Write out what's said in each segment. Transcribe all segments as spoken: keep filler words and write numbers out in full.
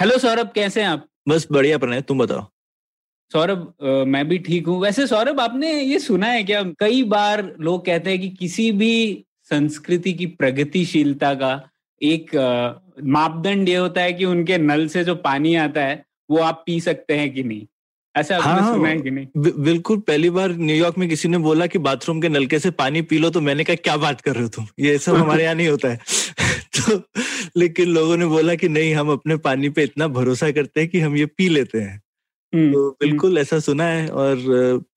Hello Saurabh, कैसे हैं आप? बस बढ़िया प्रणय, तुम बताओ। सौरभ मैं भी ठीक हूँ। वैसे सौरभ, आपने ये सुना है क्या, कई बार लोग कहते हैं कि किसी भी संस्कृति की प्रगतिशीलता का एक मापदंड ये होता है कि उनके नल से जो पानी आता है वो आप पी सकते हैं कि नहीं। ऐसा आपने हाँ, सुना है कि नहीं? बि- बिल्कुल। पहली बार न्यूयॉर्क में किसी ने बोला कि बाथरूम के नलके से पानी पी लो, तो मैंने कहा क्या बात कर रहे हो तुम, ये सब हमारे यहाँ नहीं होता है। तो लेकिन लोगों ने बोला कि नहीं, हम अपने पानी पे इतना भरोसा करते हैं कि हम ये पी लेते हैं। तो बिल्कुल ऐसा सुना है और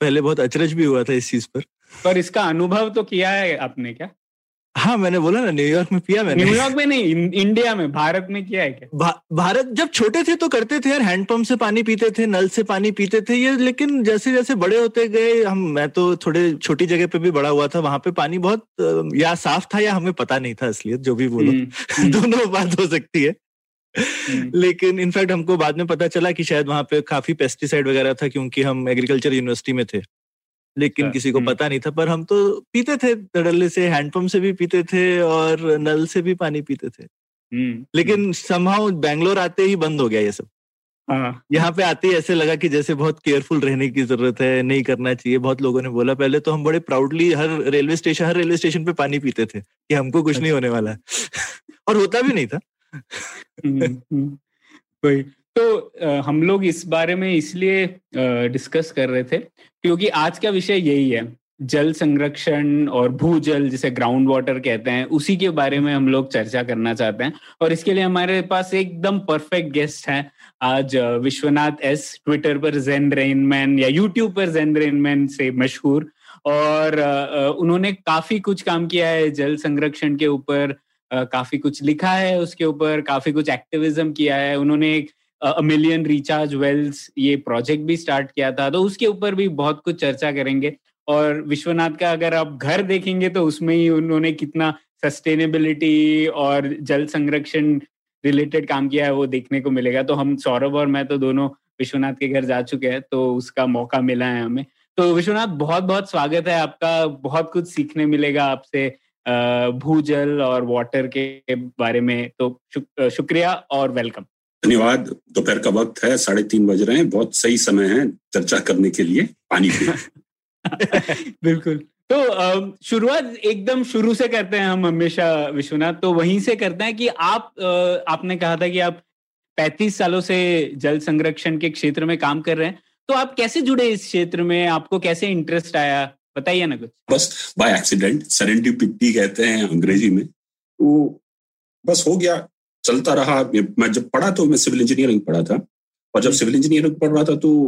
पहले बहुत अचरज भी हुआ था इस चीज पर। पर इसका अनुभव तो किया है आपने क्या? हाँ, मैंने बोला ना, न्यूयॉर्क में पिया मैंने। न्यूयॉर्क में नहीं, इंडिया में, भारत में किया है क्या? भा, भारत जब छोटे थे तो करते थे यार, हैंडपंप से पानी पीते थे, नल से पानी पीते थे ये। लेकिन जैसे जैसे बड़े होते गए हम, मैं तो थोड़े छोटी जगह पे भी बड़ा हुआ था, वहां पे पानी बहुत या साफ था या हमें पता नहीं था असलियत, जो भी बोलो दोनों बात हो सकती है। लेकिन इनफैक्ट हमको बाद में पता चला कि शायद वहां पे काफी पेस्टिसाइड वगैरह था, क्योंकि हम एग्रीकल्चर यूनिवर्सिटी में थे। लेकिन किसी को पता नहीं था, पर हम तो पीते थे धड़ल्ले से, हैंडपंप से भी पीते थे और नल से भी पानी पीते थे। लेकिन somehow बैंगलोर आते ही बंद हो गया ये सब। यहाँ पे आते ही ऐसे लगा कि जैसे बहुत केयरफुल रहने की जरूरत है, नहीं करना चाहिए। बहुत लोगों ने बोला, पहले तो हम बड़े प्राउडली हर रेलवे स्टेशन हर रेलवे स्टेशन पे पानी पीते थे कि हमको कुछ नहीं होने वाला, और होता भी नहीं था। तो हम लोग इस बारे में इसलिए डिस्कस कर रहे थे क्योंकि आज का विषय यही है, जल संरक्षण और भूजल जिसे ग्राउंड वाटर कहते हैं, उसी के बारे में हम लोग चर्चा करना चाहते हैं। और इसके लिए हमारे पास एकदम परफेक्ट गेस्ट हैं आज, विश्वनाथ एस, ट्विटर पर जेन रेनमैन या यूट्यूब पर जेन रेनमैन से मशहूर, और उन्होंने काफी कुछ काम किया है जल संरक्षण के ऊपर, काफी कुछ लिखा है उसके ऊपर, काफी कुछ एक्टिविज्म किया है। उन्होंने एक अ मिलियन रिचार्ज वेल्स ये प्रोजेक्ट भी स्टार्ट किया था, तो उसके ऊपर भी बहुत कुछ चर्चा करेंगे। और विश्वनाथ का अगर आप घर देखेंगे तो उसमें ही उन्होंने कितना सस्टेनेबिलिटी और जल संरक्षण रिलेटेड काम किया है वो देखने को मिलेगा। तो हम सौरभ और मैं तो दोनों विश्वनाथ के घर जा चुके हैं, तो उसका मौका मिला है हमें। तो विश्वनाथ, बहुत बहुत स्वागत है आपका, बहुत कुछ सीखने मिलेगा आपसे भूजल और वाटर के बारे में। तो शुक, शुक्रिया और वेलकम। धन्यवाद। दोपहर का वक्त है, साढ़े तीन बज रहे हैं, बहुत सही समय है चर्चा करने के लिए पानी पे। बिल्कुल। तो शुरुआत एकदम शुरू से करते हैं हम हमेशा विश्वनाथ, तो वहीं से करते हैं कि आप, आपने कहा था कि आप पैंतीस सालों से जल संरक्षण के क्षेत्र में काम कर रहे हैं, तो आप कैसे जुड़े इस क्षेत्र में, आपको कैसे इंटरेस्ट आया, बताइए ना कुछ। बस बाय एक्सीडेंट, सेरेंडिपिटी कहते हैं अंग्रेजी में, तो बस हो गया, चलता रहा। मैं जब पढ़ा तो मैं सिविल इंजीनियरिंग पढ़ा था, और जब सिविल इंजीनियरिंग पढ़ रहा था तो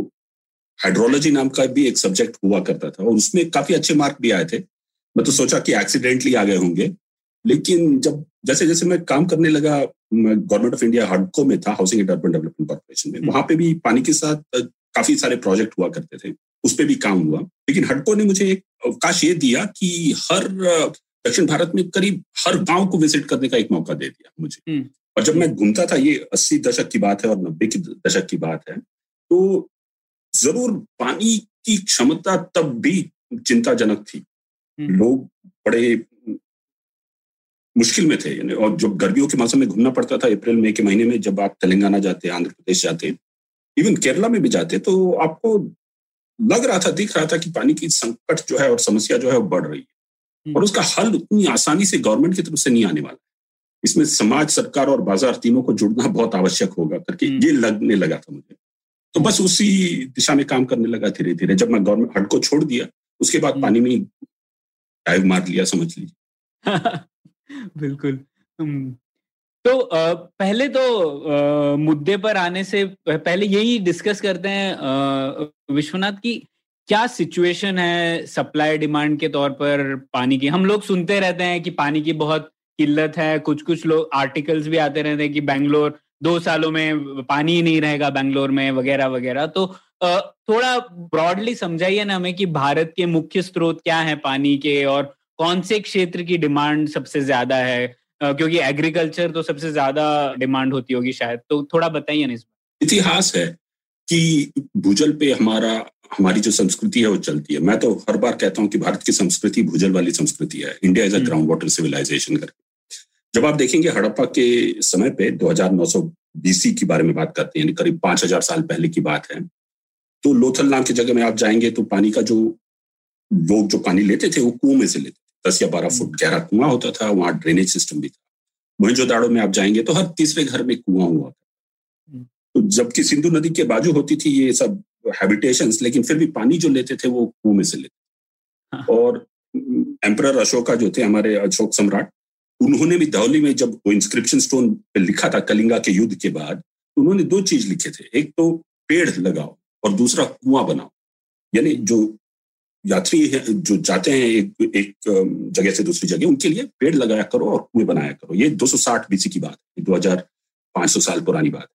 हाइड्रोलॉजी नाम का भी एक सब्जेक्ट हुआ करता था, और उसमें काफी अच्छे मार्क भी आए थे। मैं तो सोचा कि एक्सीडेंटली आ गए होंगे, लेकिन जब जैसे जैसे मैं काम करने लगा, गवर्नमेंट ऑफ इंडिया हाडको में था, housing and urban development corporation में, वहां पे भी पानी के साथ काफी सारे प्रोजेक्ट हुआ करते थे, उस पर भी काम हुआ। लेकिन हाडको ने मुझे एक अवकाश ये दिया कि हर दक्षिण भारत में करीब हर गाँव को विजिट करने का एक मौका दे दिया मुझे। और जब मैं घूमता था, ये अस्सी दशक की बात है और नब्बे की दशक की बात है, तो जरूर पानी की क्षमता तब भी चिंताजनक थी। लोग बड़े मुश्किल में थे, यानी और जब गर्मियों के मौसम में घूमना पड़ता था, अप्रैल मई के महीने में, जब आप तेलंगाना जाते, आंध्र प्रदेश जाते, इवन केरला में भी जाते, तो आपको लग रहा था, दिख रहा था कि पानी की संकट जो है और समस्या जो है वो बढ़ रही है, और उसका हल उतनी आसानी से गवर्नमेंट की तरफ से नहीं आने वाला। इसमें समाज, सरकार और बाजार तीनों को जुड़ना बहुत आवश्यक होगा करके ये लगने लगा था मुझे। तो बस उसी दिशा में काम करने लगा धीरे धीरे। जब मैं गवर्नमेंट हट को छोड़ दिया, उसके बाद पानी में डाइव मार लिया, समझ लीजिए। बिल्कुल। तो पहले तो मुद्दे पर आने से पहले यही डिस्कस करते हैं विश्वनाथ की, क्या सिचुएशन है सप्लाई डिमांड के तौर पर पानी की। हम लोग सुनते रहते हैं कि पानी की बहुत किल्लत है। कुछ कुछ लोग आर्टिकल्स भी आते रहते हैं कि बैंगलोर दो सालों में पानी ही नहीं रहेगा बैंगलोर में वगैरह वगैरह। तो थोड़ा ब्रॉडली समझाइए ना हमें कि भारत के मुख्य स्रोत क्या है पानी के, और कौन से क्षेत्र की डिमांड सबसे ज्यादा है, क्योंकि एग्रीकल्चर तो सबसे ज्यादा डिमांड होती होगी शायद, तो थोड़ा बताइए ना इस बारे। इतिहास है कि भूजल पे हमारा हमारी जो संस्कृति है वो चलती है। मैं तो हर बार कहता हूँ कि भारत की संस्कृति भूजल वाली संस्कृति है, India is a ground water civilisation करके। जब आप देखेंगे हड़प्पा के समय पे दो हज़ार नौ सौ बीसी के बारे में बात करते हैं, यानी करीब पाँच हज़ार साल पहले की बात है, तो लोथल नाम की जगह में आप जाएंगे तो पानी का जो लोग जो पानी लेते थे वो कुएं में से लेते थे, दस या बारह फुट गहरा कुआं होता था, वहां ड्रेनेज सिस्टम भी था। मोहनजोदाड़ो में आप जाएंगे तो हर तीसरे घर में कुआं हुआ था। तो जबकि सिंधु नदी के बाजू होती थी ये सब हैबिटेशंस, लेकिन फिर भी पानी जो लेते थे वो कुएं में से लेते थे। और एम्परर अशोका जो थे हमारे अशोक सम्राट, उन्होंने भी धौली में जब वो इंस्क्रिप्शन स्टोन पे लिखा था कलिंगा के युद्ध के बाद, उन्होंने दो चीज लिखे थे, एक तो पेड़ लगाओ और दूसरा कुआं बनाओ। यानी जो यात्री है जो जाते हैं एक एक जगह से दूसरी जगह, उनके लिए पेड़ लगाया करो और कुएं बनाया करो। ये दो सौ साठ बीसी की बात है, दो हजार पांच सौ साल पुरानी बात।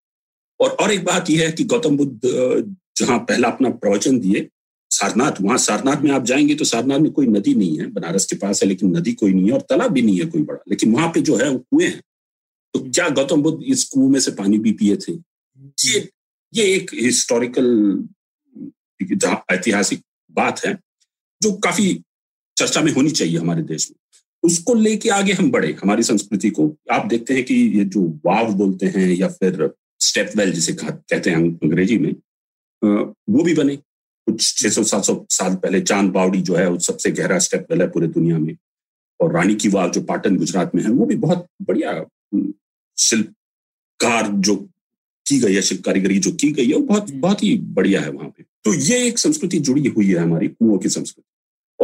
और और एक बात यह है कि गौतम बुद्ध जहाँ पहला अपना प्रवचन दिए सारनाथ, वहां सारनाथ में आप जाएंगे तो सारनाथ में कोई नदी नहीं है, बनारस के पास है लेकिन नदी कोई नहीं है और तालाब भी नहीं है कोई बड़ा, लेकिन वहां पे जो है वो कुएं हैं। तो क्या गौतम बुद्ध इस कुएं में से पानी भी पिए थे? ये ये एक हिस्टोरिकल ऐतिहासिक बात है जो काफी चर्चा में होनी चाहिए हमारे देश में। उसको लेके आगे हम बढ़े हमारी संस्कृति को। आप देखते हैं कि ये जो वाव बोलते हैं या फिर स्टेप वेल जिसे कहते हैं अंग्रेजी में, वो भी बने कुछ छह सौ सात सौ साल पहले। चांद बावड़ी जो है वो सबसे गहरा स्टेप वेल है पूरे दुनिया में, और रानी की वाव जो पाटन गुजरात में है वो भी बहुत बढ़िया शिल्पकार जो की गई है, शिल्प कारीगरी जो की गई है वो बहुत बहुत ही बढ़िया है वहां पे। तो ये एक संस्कृति जुड़ी हुई है हमारी कुओं की संस्कृति।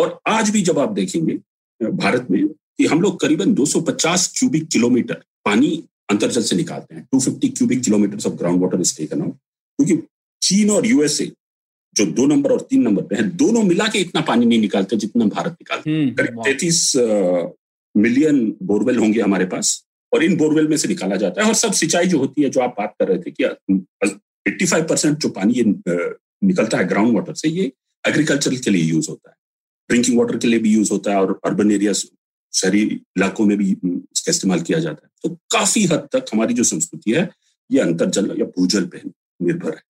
और आज भी जब आप देखेंगे भारत में कि हम लोग करीबन दो सौ पचास क्यूबिक किलोमीटर पानी अंतर्जल से निकालते हैं, दो सौ पचास cubic kilometre of ground water is taken out, क्योंकि चीन और यूएसए जो दो नंबर और तीन नंबर पे हैं, दोनों मिला के इतना पानी नहीं निकालते जितना भारत निकालते हैं। करीब तैतीस मिलियन बोरवेल होंगे हमारे पास, और इन बोरवेल में से निकाला जाता है। और सब सिंचाई जो होती है, जो आप बात कर रहे थे कि एट्टी फाइव परसेंट जो पानी निकलता है ग्राउंड वाटर से, ये एग्रीकल्चर के लिए यूज होता है, ड्रिंकिंग वाटर के लिए भी यूज होता है, और अर्बन एरिया शहरी इलाकों में भी इसका इस्तेमाल किया जाता है। तो काफी हद तक हमारी जो संस्कृति है ये अंतर्जल या भूजल पे निर्भर है।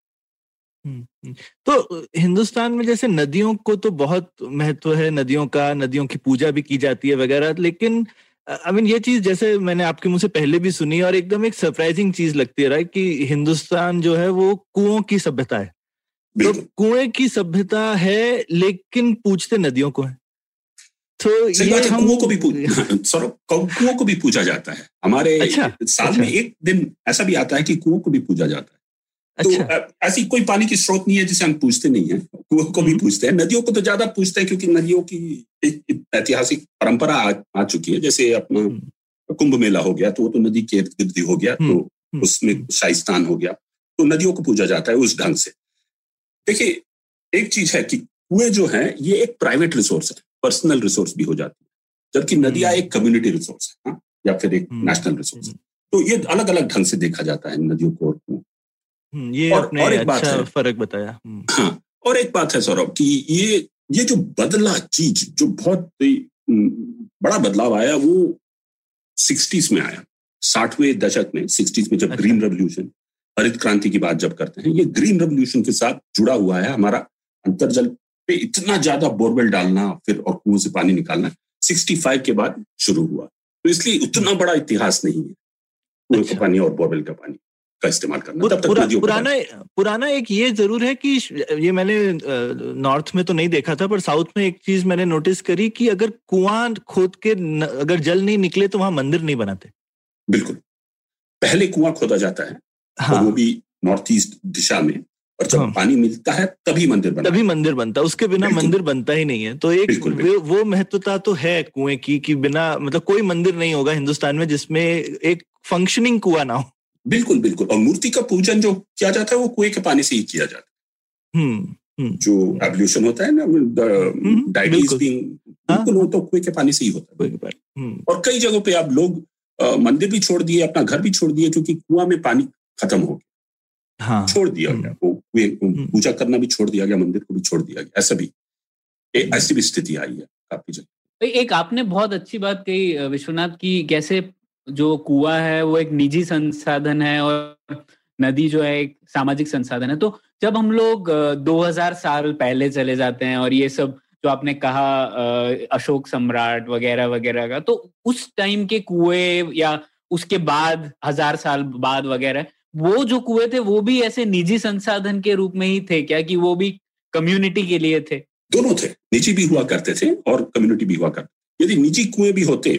तो हिंदुस्तान में जैसे नदियों को तो बहुत महत्व है, नदियों का, नदियों की पूजा भी की जाती है वगैरह, लेकिन आई मीन ये चीज जैसे मैंने आपके मुंह से पहले भी सुनी और एकदम एक सरप्राइजिंग चीज लगती है, राइट, कि हिंदुस्तान जो है वो कुओं की सभ्यता है। तो कुएं की सभ्यता है लेकिन पूजते नदियों को है। तो ये हम कुओं को भी कुओं को भी पूजा जाता है हमारे। अच्छा, साल अच्छा। में एक दिन ऐसा भी आता है कि कुओं को भी पूजा जाता है। तो अच्छा। ऐसी कोई पानी की स्रोत नहीं है जिसे हम पूजते नहीं है, कुओं को भी पूजते हैं। नदियों को तो ज्यादा पूजते हैं क्योंकि नदियों की एक ऐतिहासिक परंपरा आ, आ चुकी है। जैसे अपना कुंभ मेला हो गया तो वो तो नदी के इर्द गिर्द हो गया, तो उसमें शाइस्तान हो गया, तो नदियों को पूजा जाता है उस ढंग से। देखिए, एक चीज है कि कुएं जो है ये एक प्राइवेट रिसोर्स है, पर्सनल रिसोर्स भी हो जाती है, जबकि नदियां एक कम्युनिटी रिसोर्स है या फिर एक नेशनल रिसोर्स है। तो ये अलग अलग ढंग से देखा जाता है नदियों को और कुओं। ये और, और एक बात अच्छा है, फर्क बताया। हाँ, और एक बात है सौरभ कि ये ये जो बदला चीज जो बहुत बड़ा बदलाव आया वो सिक्सटीज में आया, साठवें दशक में, सिक्सटीज में, जब अच्छा। ग्रीन रेवोल्यूशन, हरित क्रांति की बात जब करते हैं, ये ग्रीन रेवोल्यूशन के साथ जुड़ा हुआ है हमारा अंतर्जल पे इतना ज्यादा बोरवेल डालना फिर और कुओं से पानी निकालना सिक्सटी फाइव के बाद शुरू हुआ। तो इसलिए उतना बड़ा इतिहास नहीं है कुएं का पानी और बोरवेल का पानी का इस्तेमाल करना। तब तक पुरा, पुराना पुराना एक ये जरूर है कि ये मैंने नॉर्थ में तो नहीं देखा था, पर साउथ में एक चीज मैंने नोटिस करी कि अगर कुआं खोद के न, अगर जल नहीं निकले तो वहां मंदिर नहीं बनाते। बिल्कुल, पहले कुआं खोदा जाता है। हाँ। वो भी नॉर्थ ईस्ट दिशा में, और जब हाँ। पानी मिलता है तभी मंदिर बनता तभी मंदिर बनता है, उसके बिना मंदिर बनता ही नहीं है। तो एक बिल्कुल, बिल्कुल। वो महत्वता तो है कुएं की कि बिना मतलब कोई मंदिर नहीं होगा हिंदुस्तान में जिसमें एक फंक्शनिंग कुआं ना हो। बिल्कुल बिल्कुल। और मूर्ति का पूजन जो किया जाता है वो कुएं के पानी से ही किया जाता है। हम्म, जो एवोल्यूशन होता है ना, डाइटीज बीइंग बिल्कुल वो तो कुएं के पानी से ही होता है। और कई जगहों पे आप लोग आ, मंदिर भी छोड़ दिए, अपना घर भी छोड़ दिए, क्योंकि कुआं में पानी खत्म हो गया। हाँ, छोड़ दिया गया, वो कुएं पूजा करना भी छोड़ दिया गया, मंदिर को भी छोड़ दिया गया। ऐसा भी ऐसी भी स्थिति आई है काफी जगह। एक आपने बहुत अच्छी बात कही विश्वनाथ की, कैसे जो कुआं है वो एक निजी संसाधन है और नदी जो है एक सामाजिक संसाधन है। तो जब हम लोग दो हज़ार साल पहले चले जाते हैं और ये सब जो आपने कहा अशोक सम्राट वगैरह वगैरह का, तो उस टाइम के कुएं या उसके बाद हजार साल बाद वगैरह, वो जो कुएं थे वो भी ऐसे निजी संसाधन के रूप में ही थे क्या, कि वो भी कम्युनिटी के लिए थे? दोनों थे, निजी भी हुआ करते थे और कम्युनिटी भी हुआ करते। यदि निजी कुएं भी होते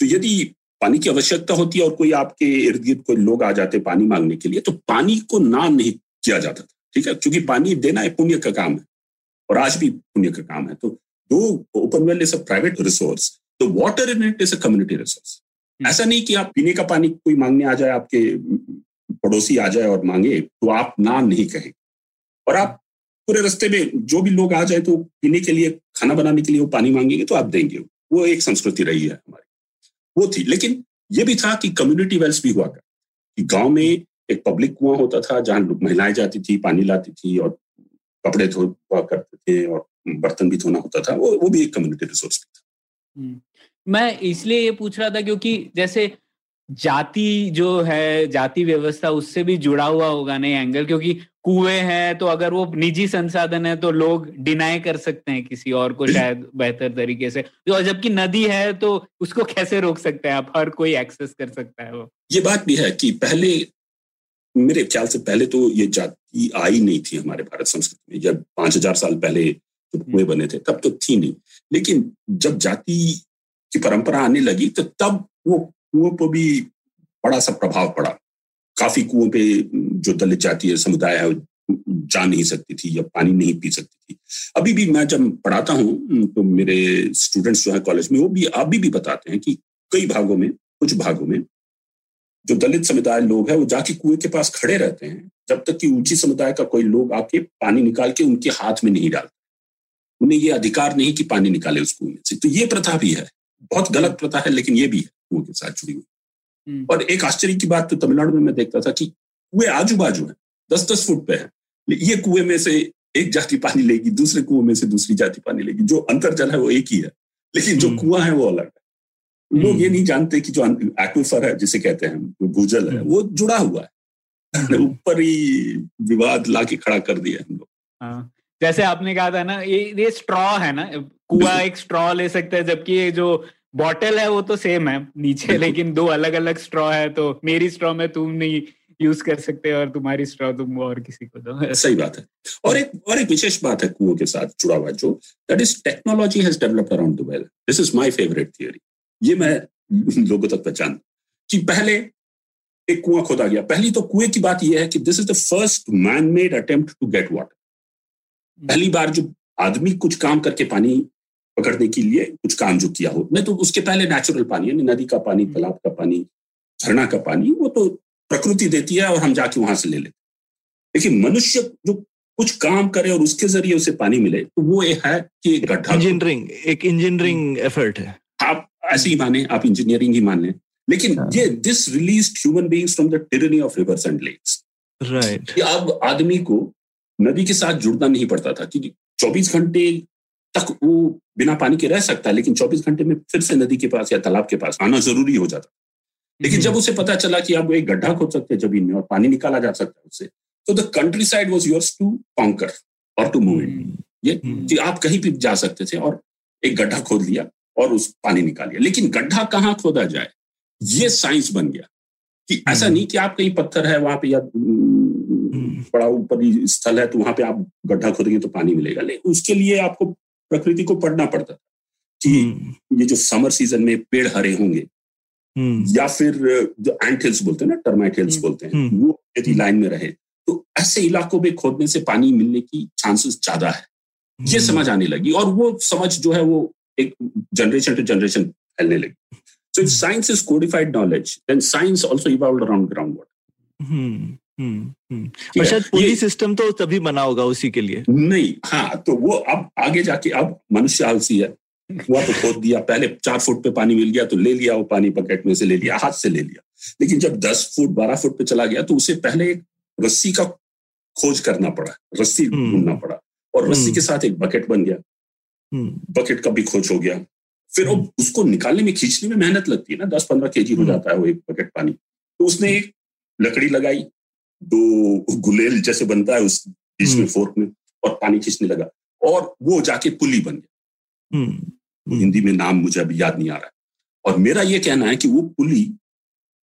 तो यदि पानी की आवश्यकता होती है और कोई आपके इर्द गिर्द कोई लोग आ जाते पानी मांगने के लिए, तो पानी को ना नहीं किया जाता था, ठीक है, क्योंकि पानी देना एक पुण्य का काम है और आज भी पुण्य का काम है। तो दो open well is a private resource, तो water in it is a community resource. ऐसा नहीं कि आप पीने का पानी कोई मांगने आ जाए, आपके पड़ोसी आ जाए और मांगे तो आप ना नहीं कहें, और आप पूरे रास्ते में जो भी लोग आ जाए तो पीने के लिए, खाना बनाने के लिए वो पानी मांगेंगे तो आप देंगे। वो एक संस्कृति रही है हमारी, वो थी। लेकिन ये भी था कि कम्युनिटी वेल्स भी हुआ कर, कि गांव में एक पब्लिक कुआं होता था जहां महिलाएं जाती थी, पानी लाती थी और कपड़े धोया करते थे और बर्तन भी धोना होता था। वो वो भी एक कम्युनिटी रिसोर्स था। मैं इसलिए ये पूछ रहा था क्योंकि जैसे जाति जो है, जाति व्यवस्था, उससे भी जुड़ा हुआ होगा नहीं एंगल, क्योंकि कुएं हैं तो अगर वो निजी संसाधन है तो लोग डिनाई कर सकते हैं किसी और को शायद बेहतर तरीके से, और जबकि नदी है तो उसको कैसे रोक सकते हैं आप, हर कोई एक्सेस कर सकता है। वो ये बात भी है कि पहले, मेरे ख्याल से पहले तो ये जाति आई नहीं थी हमारे भारत संस्कृति में। जब पांच हजार साल पहले जब कुएं बने थे तब तो थी नहीं, लेकिन जब जाति की परंपरा आने लगी तो तब वो कुओं पर भी बड़ा सा प्रभाव पड़ा। काफी कुओं पे जो दलित जाति समुदाय है जा नहीं सकती थी या पानी नहीं पी सकती थी। अभी भी मैं जब पढ़ाता हूँ तो मेरे स्टूडेंट्स जो है कॉलेज में, वो भी अभी भी बताते हैं कि कई भागों में, कुछ भागों में जो दलित समुदाय लोग हैं वो जाके कुएं के पास खड़े रहते हैं जब तक कि ऊंची समुदाय का कोई लोग आके पानी निकाल के उनके हाथ में नहीं डालता। उन्हें ये अधिकार नहीं कि पानी निकाले उस कुएं में से। तो ये प्रथा भी है, बहुत गलत प्रथा है, लेकिन ये भी है कुओं के साथ जुड़ी हुई। और एक आश्चर्य की बात तो तमिलनाडु में मैं देखता था कि कुएं आजू बाजू है, दस दस फुट पे है। ये कुएं में से एक जाति पानी लेगी, दूसरे कुएं में से दूसरी जाति पानी लेगी। जो अंतर्जल है वो एक ही है, लेकिन जो कुआं है वो अलग है। लोग ये नहीं जानते कि जो एक्वेफर है, जिसे कहते हैं जो भूजल है, वो जुड़ा हुआ है। ऊपर ही विवाद लाके खड़ा कर दिया हम लोग। जैसे आपने कहा था ना, ये स्ट्रॉ है ना, कुआं एक स्ट्रॉ ले सकता है, जबकि ये जो बॉटल है वो तो सेम है नीचे, लेकिन दो अलग अलग स्ट्रॉ है। तो मेरी स्ट्रॉ में तुम नहीं यूज कर सकते और तुम्हारी स्ट्रॉ तुम और किसी को दो। सही बात है। और एक और एक विशेष बात है कुओं के साथ जुड़ा हुआ, जो that is technology has developed around the well. This is my favourite theory. ये मैं लोगों तक पहचान कि पहले एक कुआं खोदा गया। पहली तो कुएं की बात यह है कि this is the first man made attempt to get water. पहली बार जो आदमी कुछ काम करके पानी पकड़ने के लिए कुछ काम जो किया हो। मैं तो उसके पहले नेचुरल पानी, यानी नदी का पानी, तालाब का पानी, झरना का पानी, वो तो प्रकृति देती है और हम जाके वहां से ले लेते। लेकिन मनुष्य जो कुछ काम करे और उसके जरिए उसे पानी मिले, तो वो ये है कि एक गड्ढा, इंजीनियरिंग, एक इंजीनियरिंग एफर्ट है। आप ऐसे ही माने, आप इंजीनियरिंग ही मान लें, लेकिन ये this released human beings from the tyranny of rivers and lakes, right. अब आदमी को नदी के साथ जुड़ना नहीं पड़ता था, क्योंकि चौबीस घंटे तक वो बिना पानी के रह सकता, लेकिन चौबीस घंटे में फिर से नदी के पास या तालाब के पास आना जरूरी हो जाता। लेकिन जब उसे पता चला कि आप एक गड्ढा खोद सकते हैं जमीन में और पानी निकाला जा सकता है उससे, तो the countryside was yours to conquer और टू मूव इट। ये कि आप कहीं भी जा सकते थे और एक गड्ढा खोद लिया और उस पानी निकाल लिया। लेकिन गड्ढा कहाँ खोदा जाए, ये साइंस बन गया। कि ऐसा नहीं कि आप कहीं पत्थर है वहां पे या बड़ा ऊपर स्थल है तो वहां पे आप गड्ढा खोदेंगे तो पानी मिलेगा। लेकिन उसके लिए आपको प्रकृति को पढ़ना पड़ता था कि ये जो समर सीजन में पेड़ हरे होंगे, या फिर जो एंट हिल्स बोलते हैं ना, टर्माइट हिल्स बोलते हैं, वो यदि लाइन में रहे तो ऐसे इलाकों में खोदने से पानी मिलने की चांसेस ज्यादा है। ये समझ आने लगी और वो समझ जो है वो एक जनरेशन टू जनरेशन फैलने लगी। So if science is codified knowledge, then science also evolved around ground water. Hmm शायद पूरी सिस्टम तो तभी बना होगा उसी के लिए नहीं। हाँ, तो वो अब आगे जाके अब मनुष्य आलसी है, कुआं तो खोद दिया, पहले चार फुट पे पानी मिल गया तो ले लिया, वो पानी बकेट में से ले लिया, हाथ से ले लिया, लेकिन जब दस फुट बारह फुट पे चला गया तो उसे पहले एक रस्सी का खोज करना पड़ा, रस्सी ढूंढना पड़ा, और रस्सी के साथ एक बकेट बन गया, बकेट का भी खोज हो गया, फिर उसको निकालने में खींचने में मेहनत लगती है ना, दस पंद्रह केजी हो जाता है वो एक बकेट पानी। तो उसने एक लकड़ी लगाई, दो गुलेल जैसे बनता है उस बीच में फोर्क में, और पानी खींचने लगा और वो जाके पुली बन गया। हिंदी में नाम मुझे अभी याद नहीं आ रहा है। और मेरा ये कहना है कि वो पुली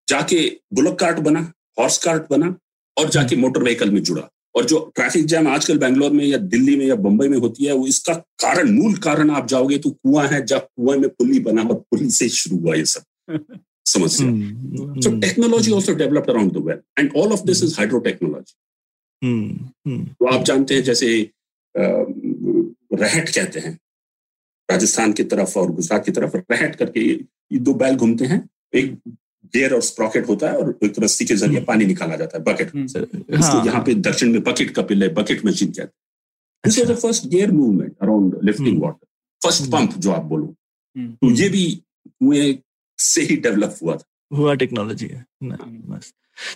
जाके बुलक कार्ट बना, हॉर्स कार्ट बना और जाके मोटर व्हीकल में जुड़ा। और जो ट्रैफिक जैम आजकल बैंगलोर में या दिल्ली में या बंबई में होती है, वो इसका कारण, मूल कारण आप जाओगे तो कुआं है, जब कुएं में पुली बना और पुली से शुरू हुआ ये सब समस्या। So technology also developed around the well and all of this is hydro technology. तो आप जानते हैं जैसे रहट कहते हैं राजस्थान की तरफ और गुजरात की तरफ, रहट करके ये दो बैल घूमते हैं, एक गेयर और स्प्रॉकेट होता है और एक रस्सी के जरिए पानी निकाला जाता है बकेट। इसको यहाँ पे दक्षिण में बकेट का पिल्ला, बकेट मशीन कहते हैं। This was the first gear movement around lifting water, first pump जो आप बोलो, तो ये भी कुएं से ही डेवलप हुआ था, हुआ टेक्नोलॉजी है ना।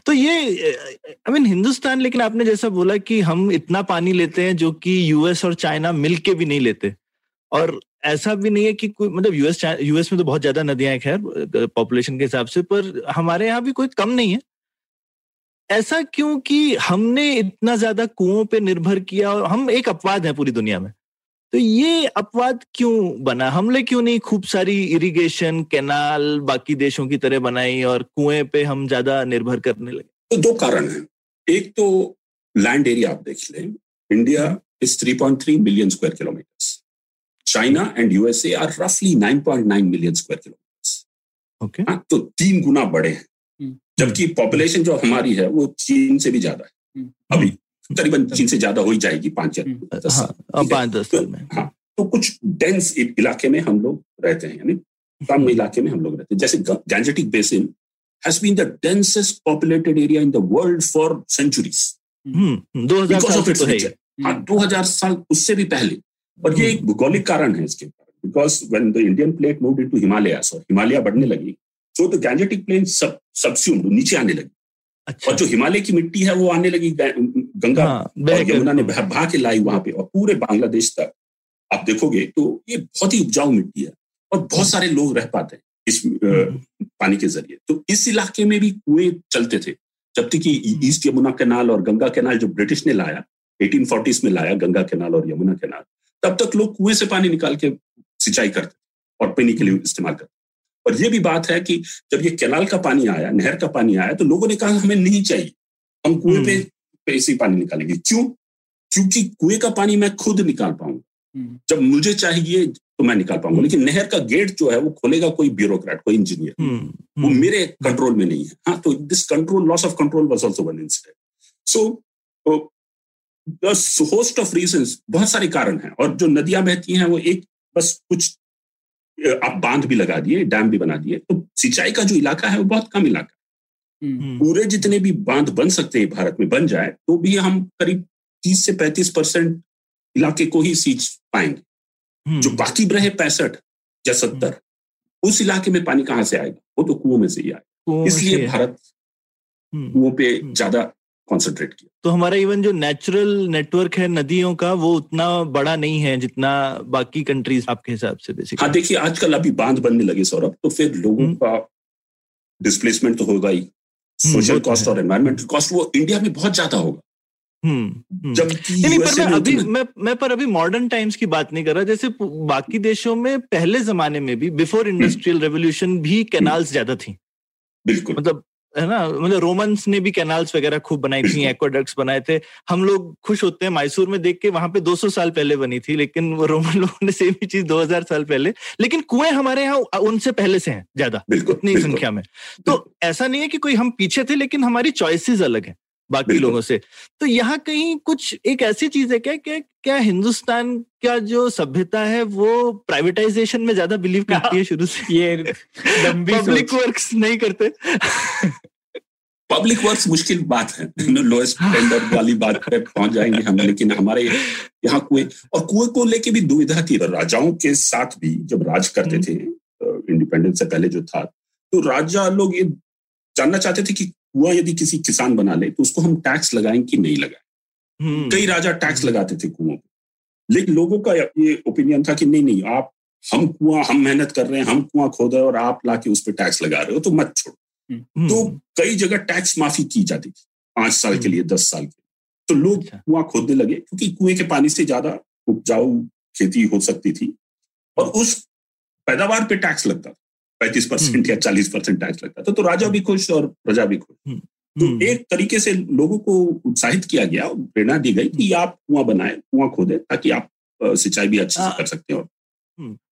तो ये आई मीन हिंदुस्तान, लेकिन आपने जैसा बोला कि हम इतना पानी लेते हैं जो कि यूएस और चाइना मिलके भी नहीं लेते, और ऐसा भी नहीं है कि कोई मतलब यूएस यूएस में तो बहुत ज्यादा नदियां हैं खैर पॉपुलेशन के हिसाब से, पर हमारे यहाँ भी कोई कम नहीं है। ऐसा क्यों कि हमने इतना ज्यादा कुओं पे निर्भर किया, और हम एक अपवाद है पूरी दुनिया में, तो ये अपवाद क्यों बना? हमने क्यों नहीं खूब सारी इरिगेशन कैनाल बाकी देशों की तरह बनाई और कुएं पे हम ज्यादा निर्भर करने लगे? तो दो कारण है। एक तो लैंड एरिया आप देख लें, India is three point three million square kilometre, China and USA are रफली nine point nine million square kilometre. Okay, हाँ, तो तीन गुना बड़े हैं, जबकि पॉपुलेशन जो हमारी है वो चीन से भी ज्यादा है, अभी करीबन चीन से ज्यादा हो ही जाएगी पांच दस साल में। हाँ, तो कुछ डेंस इलाके में हम लोग रहते हैं, यानी कम इलाके में हम लोग रहते हैं। जैसे Gangetic basin has been the densest populated area in the world for centuries, दो हजार साल उससे भी पहले। और ये एक भूगोलिक कारण है इसके, because when the Indian plate moved into Himalayas और हिमालय बढ़ने लगी, सो द गैंजेटिक प्लेन सब सबस्यूम्ड, नीचे आने लगी। अच्छा। और जो हिमालय की मिट्टी है वो आने लगी, गंगा और यमुना ने बहा के लाई वहां पे, और पूरे बांग्लादेश तक आप देखोगे तो ये बहुत ही उपजाऊ मिट्टी है और बहुत सारे लोग रह पाते हैं इस पानी के जरिए। तो इस इलाके में भी कुएं चलते थे, जबकि कि ईस्ट यमुना कैनाल और गंगा कैनाल जो ब्रिटिश ने लाया एटीन फोर्टीज में लाया, गंगा कैनाल और यमुना कैनाल, तब तक लोग कुएं से पानी निकाल के सिंचाई करते और पीने के लिए इस्तेमाल करते। और ये भी बात है कि जब ये कैनाल का पानी आया, नहर का पानी आया, तो लोगों ने कहा हमें नहीं चाहिए, हम कुएं पे पे से पानी निकालेंगे। क्यों? क्योंकि कुएं का पानी मैं खुद निकाल पाऊंगा, जब मुझे चाहिए तो मैं निकाल पाऊंगा, लेकिन नहर का गेट जो है वो खोलेगा कोई ब्यूरोक्रेट, कोई इंजीनियर, वो मेरे कंट्रोल में नहीं है। हाँ, तो this control, loss of control was also one incident. So host of reasons, बहुत सारे कारण हैं। और जो नदियां बहती हैं वो एक बस कुछ आप बांध भी लगा दिए, डैम भी बना दिए, तो सिंचाई का जो इलाका है वो बहुत कम इलाका है। पूरे जितने भी बांध बन सकते हैं भारत में बन जाए तो भी हम करीब तीस से पैंतीस परसेंट इलाके को ही सींच पाएंगे, जो बाकी रहे पैंसठ या सत्तर, उस इलाके में पानी कहाँ से आएगा? वो तो कुओं में से ही आएगा। इसलिए भारत कुओं पे ज्यादा कॉन्सेंट्रेट किया। तो हमारा इवन जो नेचुरल नेटवर्क है नदियों का वो उतना बड़ा नहीं है जितना बाकी कंट्रीज आपके हिसाब से बेसिकली। हाँ, देखिए आजकल अभी बांध बनने लगे सौरभ, तो फिर लोगों का डिस्प्लेसमेंट तो होगा ही, सोशल कॉस्ट और एनवायरमेंटल कॉस्ट वो इंडिया में बहुत ज्यादा होगा। हम्म, जबकि नहीं, पर मैं अभी मैं मैं पर अभी मॉडर्न टाइम्स की बात नहीं कर रहा। जैसे बाकी देशों में पहले जमाने में भी, बिफोर इंडस्ट्रियल रेवोल्यूशन, भी कैनाल्स ज्यादा थी। बिल्कुल, मतलब है ना, मतलब रोमन्स ने भी कैनाल्स वगैरह खूब बनाई थी, एक्वाडक्ट्स बनाए थे। हम लोग खुश होते हैं मैसूर में देख के, वहां पे दो सौ साल पहले बनी थी, लेकिन वो रोमन लोगों ने सेम ही चीज दो हजार साल पहले। लेकिन कुएं हमारे यहाँ उनसे पहले से हैं ज्यादा, उतनी संख्या में। तो ऐसा नहीं है कि कोई हम पीछे थे, लेकिन हमारी चॉइसेस अलग है बाकी लोगों से। तो यहाँ कहीं कुछ एक ऐसी चीज है क्या क्या क्या हिंदुस्तान का जो सभ्यता है वो प्राइवेटाइजेशन में ज्यादा बिलीव करती है शुरू से, ये पब्लिक वर्क्स नहीं करते? पब्लिक वर्क्स मुश्किल बात है, लोएस्ट टेंडर वाली बात पे पहुंच जाएंगे हम, लेकिन हमारे यहाँ कुएं, और कुएं को लेके भी दुविधा थी। राजाओं के साथ भी जब राज करते थे इंडिपेंडेंस से पहले जो था, तो राजा लोग ये जानना चाहते थे कि कुआं यदि किसी किसान बना ले तो उसको हम टैक्स लगाएं कि नहीं लगाएं। कई राजा टैक्स लगाते थे कुओं को, लेकिन लोगों का ये ओपिनियन था कि नहीं नहीं आप, हम कुआं, हम मेहनत कर रहे हैं, हम कुआं खोद रहे हैं और आप लाके उस पर टैक्स लगा रहे हो, तो मत छोड़ो। तो कई जगह टैक्स माफी की जाती थी, पांच साल के लिए, दस साल के लिए। तो लोग कुआं खोदने लगे क्योंकि कुएं के पानी से ज्यादा उपजाऊ खेती हो सकती थी और उस पैदावार पे टैक्स लगता था, पैंतीस परसेंट या चालीस परसेंट टैक्स लगता था। तो राजा भी खुश और प्रजा भी खुश। तो एक तरीके से लोगों को उत्साहित किया गया, प्रेरणा दी गई कि आप कुआं बनाए, कुआं खोदे, ताकि आप सिंचाई भी अच्छे से कर सकते हो।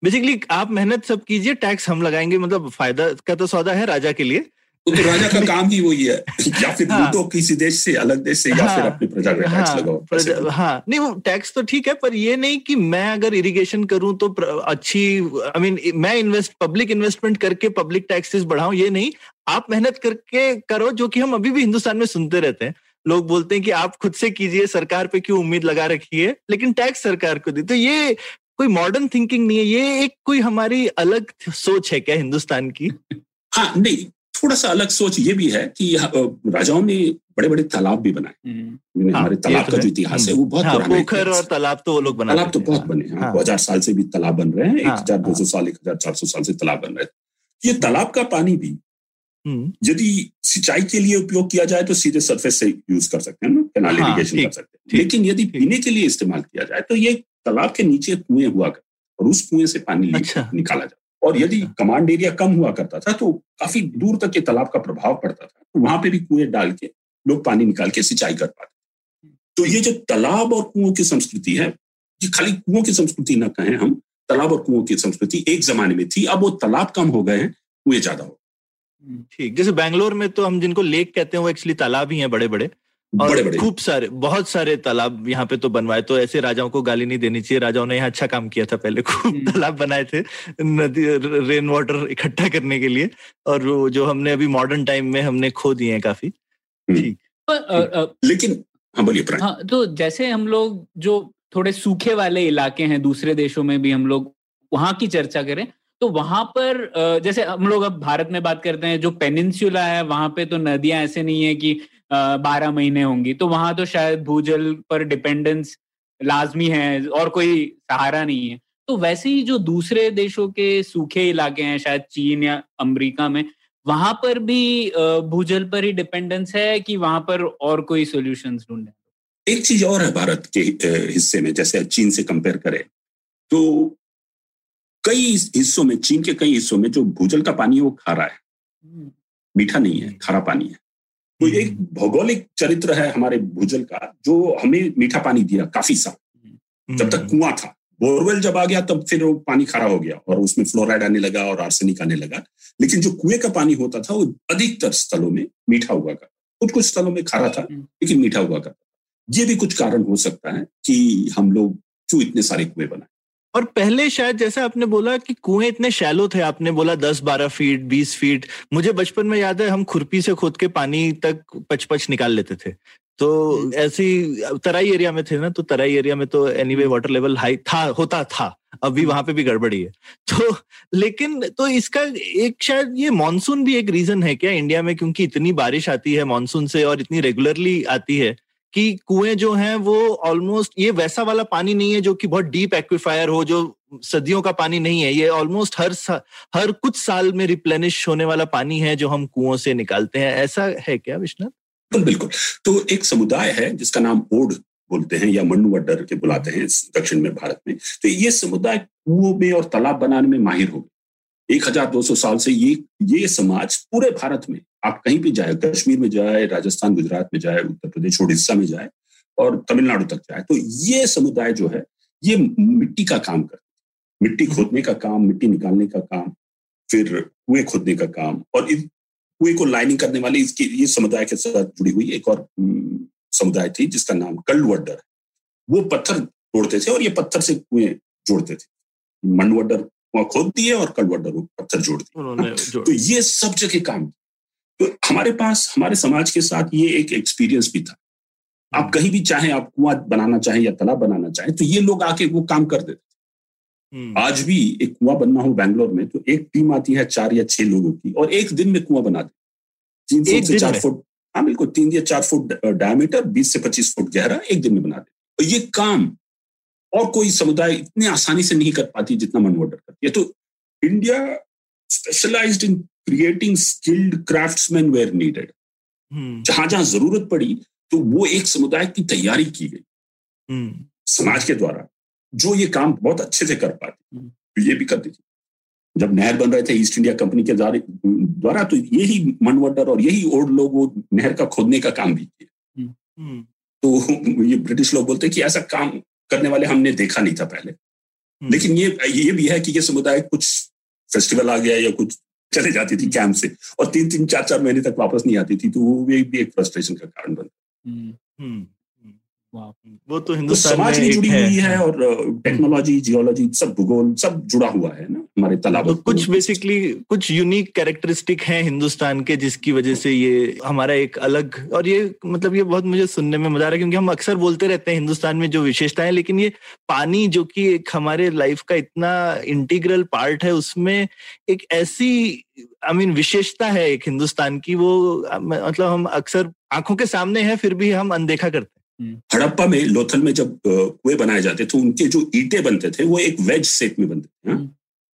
बेसिकली आप मेहनत सब कीजिए, टैक्स हम लगाएंगे, मतलब फायदा का तो सौदा है राजा के लिए। तो राजा का काम ही वही है, या फिर हाँ, तो किसी देश से, अलग देश से, या हाँ, फिर अपने प्रजा पे टैक्स लगाओ। हाँ नहीं, वो टैक्स तो ठीक है, पर ये नहीं कि मैं अगर इरिगेशन करूं तो अच्छी, आई मीन मैं इन्वेस्ट पब्लिक इन्वेस्टमेंट करके पब्लिक टैक्सेस बढ़ाऊं, ये नहीं। आप मेहनत करके करो, जो कि हम अभी भी हिंदुस्तान में सुनते रहते हैं। लोग बोलते हैं कि आप खुद से कीजिए, सरकार पे क्यों उम्मीद लगा रखी है, लेकिन टैक्स सरकार को दी। तो ये कोई मॉडर्न थिंकिंग नहीं है, ये एक कोई हमारी अलग सोच है क्या हिंदुस्तान की? हाँ नहीं, थोड़ा सा अलग सोच ये भी है कि राजाओं ने बड़े बड़े तालाब भी बनाए। हाँ, हमारे तालाब का जो इतिहास है वो बहुत हाँ, पुराना है। पोखर और तालाब तो वो लोग बना, तालाब तो बहुत बने हैं। हाँ, दो हजार साल से भी तालाब बन रहे हैं, एक हजार दो सौ साल, एक हजार चार सौ साल से तालाब बन रहे हैं। ये तालाब का पानी भी यदि सिंचाई के लिए उपयोग किया जाए तो सीधे सरफेस से यूज कर सकते हैं, कैनाल इरिगेशन कर सकते हैं, लेकिन यदि पीने के लिए इस्तेमाल किया जाए तो ये तालाब के नीचे कुएं हुआ करते और उस कुएं से पानी निकाला जाता। और यदि कमांड एरिया कम हुआ करता था तो काफी दूर तक के तालाब का प्रभाव पड़ता था, तो वहां पे भी कुएं डाल के लोग पानी निकाल के सिंचाई कर पाते। तो ये जो तालाब और कुओं की संस्कृति है, ये खाली कुओं की संस्कृति ना कहें हम, तालाब और कुओं की संस्कृति एक जमाने में थी, अब वो तालाब कम हो गए हैं, कुएं ज्यादा हो। ठीक, जैसे बैंगलोर में तो हम जिनको लेक कहते हैं वो एक्चुअली तालाब ही है, बड़े बड़े और खूब सारे, बहुत सारे तालाब यहाँ पे तो बनवाए। तो ऐसे राजाओं को गाली नहीं देनी चाहिए, राजाओं ने यहाँ अच्छा काम किया था, पहले खूब तालाब बनाए थे नदी रेन वाटर इकट्ठा करने के लिए, और वो जो हमने अभी मॉडर्न टाइम में हमने खो दिए हैं काफी। ठीक, लेकिन हाँ बोलिए। हाँ, तो जैसे हम लोग जो थोड़े सूखे वाले इलाके हैं दूसरे देशों में भी, हम लोग वहां की चर्चा करें तो वहां पर जैसे हम लोग अब भारत में बात करते हैं, जो पेनिनसुला है वहां पे तो नदियां ऐसे नहीं है कि बारह महीने होंगी, तो वहां तो शायद भूजल पर डिपेंडेंस लाजमी है और कोई सहारा नहीं है। तो वैसे ही जो दूसरे देशों के सूखे इलाके हैं, शायद चीन या अमेरिका में, वहां पर भी भूजल पर ही डिपेंडेंस है कि वहां पर और कोई सॉल्यूशंस ढूंढे? एक चीज और है भारत के हिस्से में, जैसे चीन से कंपेयर करें तो कई हिस्सों में, चीन के कई हिस्सों में जो भूजल का पानी है वो खारा है, मीठा नहीं है, खारा पानी है। तो एक भौगोलिक चरित्र है हमारे भूजल का, जो हमें मीठा पानी दिया काफी साल, जब तक कुआं था। बोरवेल जब आ गया तब फिर वो पानी खारा हो गया और उसमें फ्लोराइड आने लगा और आर्सेनिक आने लगा। लेकिन जो कुएं का पानी होता था वो अधिकतर स्थलों में मीठा हुआ करता, कुछ कुछ स्थलों में खारा था लेकिन मीठा हुआ करता। ये भी कुछ कारण हो सकता है कि हम लोग क्यों इतने सारे कुएं बनाए। और पहले शायद जैसा आपने बोला कि कुएं इतने शैलो थे, आपने बोला दस बारह फीट बीस फीट। मुझे बचपन में याद है हम खुरपी से खोद के पानी तक पचपच निकाल लेते थे। तो ऐसी तराई एरिया में थे ना, तो तराई एरिया में तो एनीवे वाटर लेवल हाई था, होता था, अभी वहां पे भी गड़बड़ी है। तो लेकिन तो इसका एक शायद ये मानसून भी एक रीजन है क्या इंडिया में, क्योंकि इतनी बारिश आती है मानसून से और इतनी रेगुलरली आती है कि कुएं जो हैं वो ऑलमोस्ट, ये वैसा वाला पानी नहीं है जो कि बहुत डीप एक्विफायर हो, जो सदियों का पानी नहीं है, ये ऑलमोस्ट हर हर कुछ साल में रिप्लेनिश होने वाला पानी है जो हम कुओं से निकालते हैं। ऐसा है क्या विश्वनाथ? बिल्कुल बिल्कुल। तो एक समुदाय है जिसका नाम ओड बोलते हैं या मन्नु वड्डर के बुलाते हैं दक्षिण में भारत में। तो ये समुदाय कुओं में और तालाब बनाने में माहिर हो गए। एक हजार दो सौ साल से ये ये समाज पूरे भारत में, आप कहीं भी जाए, कश्मीर में जाए, राजस्थान गुजरात में जाए, उत्तर प्रदेश उड़ीसा में जाए और तमिलनाडु तक जाए, तो ये समुदाय जो है ये मिट्टी का काम करते, मिट्टी खोदने का काम, मिट्टी निकालने का काम, फिर कुएं खोदने का काम। और इस कुएं को लाइनिंग करने वाले, इसकी ये समुदाय के साथ जुड़ी हुई एक और समुदाय थी जिसका नाम कल्लवड्डर है। वो पत्थर तोड़ते थे और ये पत्थर से कुएं जोड़ते थे। मन्नवड्डर कुआं खोद दिए और कल्लवड्डर पत्थर जोड़ दिए। तो ये सब जगह काम। तो हमारे पास हमारे समाज के साथ ये एक एक्सपीरियंस भी था। आप कहीं भी चाहे, आप कुआं बनाना चाहे या तालाब बनाना चाहे, तो ये लोग आके वो काम कर देते। आज भी एक कुआं बनना हो बैंगलोर में तो एक टीम आती है चार या छह लोगों की और एक दिन में कुआं बना देते, तीन फुट से चार फुट हाँ बिल्कुल तीन या चार फुट डायमीटर, बीस से पच्चीस फुट गहरा, एक दिन में बना देते। और ये काम और कोई समुदाय इतने आसानी से नहीं कर पाती जितना मनवोडर करती है। तो India specialised in creating skilled craftsman where needed, जहां जहां जरूरत पड़ी तो वो एक समुदाय की तैयारी की गई hmm. समाज के द्वारा, जो ये काम बहुत अच्छे से कर पाते hmm. तो ये भी करती थी। जब नहर बन रहे थे ईस्ट इंडिया कंपनी के द्वारा, तो यही मनवडर और यही ओल्ड लोग वो नहर का खोदने का काम भी किए hmm. तो ये ब्रिटिश लोग बोलते कि ऐसा काम करने वाले हमने देखा नहीं था पहले hmm. लेकिन ये ये भी है कि ये समुदाय कुछ फेस्टिवल आ गया या कुछ चले जाती थी कैंप से और तीन तीन चार चार महीने तक वापस नहीं आती थी, तो वो भी एक फ्रस्ट्रेशन का कारण बनता। Hmm. Hmm. Wow. वो तो हिंदुस्तान तो में जुड़ी हुई है, है और टेक्नोलॉजी hmm. जियोलॉजी सब भूगोल सब जुड़ा हुआ है ना हमारे तालाब। तो कुछ बेसिकली कुछ यूनिक कैरेक्टरिस्टिक हैं हिंदुस्तान के, जिसकी वजह से ये हमारा एक अलग, और ये मतलब ये बहुत मुझे सुनने में मजा आ रहा है क्योंकि हम अक्सर बोलते रहते हैं हिंदुस्तान में जो विशेषताएं, लेकिन ये पानी जो कि एक हमारे लाइफ का इतना इंटीग्रल पार्ट है, उसमें एक ऐसी आई मीन विशेषता है एक हिंदुस्तान की, वो मतलब हम अक्सर आंखों के सामने है फिर भी हम अनदेखा करते हैं। हड़प्पा में लोथल में जब कुएं बनाए जाते थे, उनके जो ईंटे बनते थे वो एक वेज शेप में बनते थे।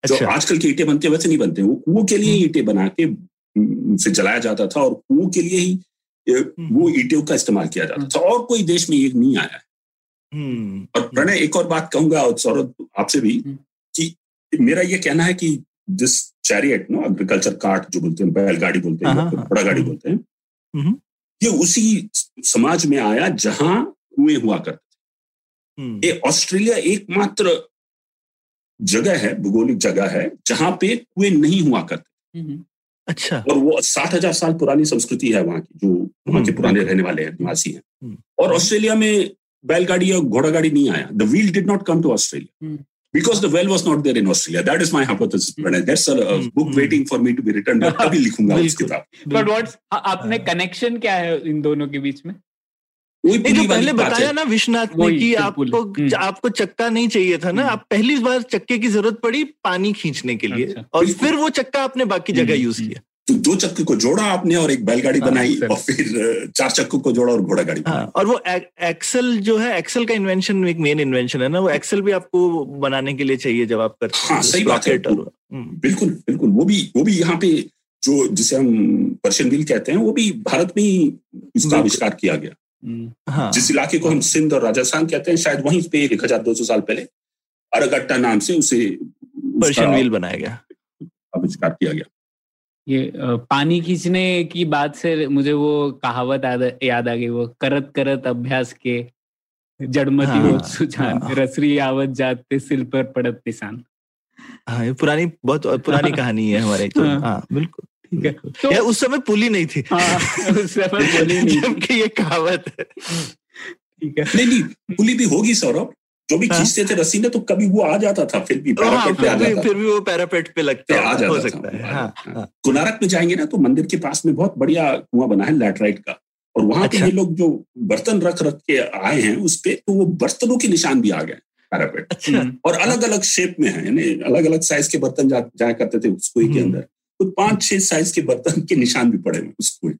अच्छा। जो आजकल के ईंटे बनते हैं वैसे नहीं बनते, वो कुओं के लिए ईंटे बना के से जलाया जाता था और कुओं के लिए ही वो ईंटों का इस्तेमाल किया जाता था, और कोई देश में ये नहीं आया है। और प्रणय एक और बात कहूंगा और सौरभ आपसे भी, कि मेरा ये कहना है कि जिस चैरियट नो एग्रीकल्चर कार्ट जो बोलते हैं, बैलगाड़ी बोलते हैं, बड़ा गाड़ी बोलते हैं, ये उसी समाज में आया जहां कुएं हुआ करते थे। ये ऑस्ट्रेलिया एकमात्र जगह है, भूगोलिक जगह है, जहां पे कुएं नहीं हुआ करते। अच्छा। और वो साठ हजार साल पुरानी संस्कृति है वहां की, जो वहां के पुराने रहने वाले हैं, निवासी हैं। और ऑस्ट्रेलिया में बैलगाड़ी या घोड़ा गाड़ी नहीं आया। The wheel did not come to Australia because the well was not there in Australia. That is my hypothesis. Book waiting for me to be written, अभी लिखूंगा उस किताब। बट व्हाट आपने कनेक्शन क्या है इन दोनों के बीच में? जो पहले बताया ना विश्वनाथ ने कि आपको आपको चक्का नहीं चाहिए था ना, आप पहली बार चक्के की जरूरत पड़ी पानी खींचने के लिए, और फिर वो चक्का आपने बाकी जगह यूज किया। तो दो चक्के को जोड़ा आपने और एक बैलगाड़ी बनाई, और फिर चार चक्कों को जोड़ा और घोड़ा गाड़ी। और वो एक, एक्सल जो है, एक्सल का इन्वेंशन एक मेन इन्वेंशन है ना, वो एक्सल भी आपको बनाने के लिए चाहिए जब आप करते हैं। हाँ, सही बात है। तो, बिल्कुल बिल्कुल वो भी वो भी यहाँ पे जो जिसे हम पर्शियन व्हील कहते हैं, वो भी भारत में ही इसका आविष्कार किया गया। हाँ। जिस इलाके को हम सिंध और राजस्थान कहते हैं, शायद वहीं पे एक हजार दो सौ साल पहले अरगट्टा नाम से उसे पर्शियन व्हील बनाया गया, आविष्कार किया गया। ये पानी खींचने की बात से मुझे वो कहावत याद आ गई, वो करत करत अभ्यास के जड़मती हाँ, होत सुजान, हाँ, रसरी आवत जाते सिल पर पड़त निशान। हाँ, ये पुरानी बहुत पुरानी हाँ, कहानी है हमारे। हाँ, हाँ, बिल्कुल ठीक है। तो, यार उस समय पुली नहीं थी। हाँ, उस समय पुली नहीं जबकि ये कहावत है। ठीक है, नहीं नहीं पुली भी होगी सौरभ। जो भी खींचते थे रस्सी ने, तो कभी वो आ जाता था, फिर भी पैरापेट पे आ जाता, फिर भी वो पैरापेट पे लगता है, आ जाता हो सकता है। हाँ, हाँ। कोणार्क में जाएंगे ना तो मंदिर के पास में बहुत बढ़िया कुआं बना है लैटराइट का, और वहां पे ये लोग जो बर्तन रख रख के आए हैं उस पे, तो वो बर्तनों के निशान भी आ गए पैरापेट। अच्छा। और अलग अलग शेप में है, यानी अलग अलग साइज के बर्तन जाया करते थे उस कुएं के अंदर, तो पांच छह साइज के बर्तन के निशान भी पड़े हुए उस कुएं।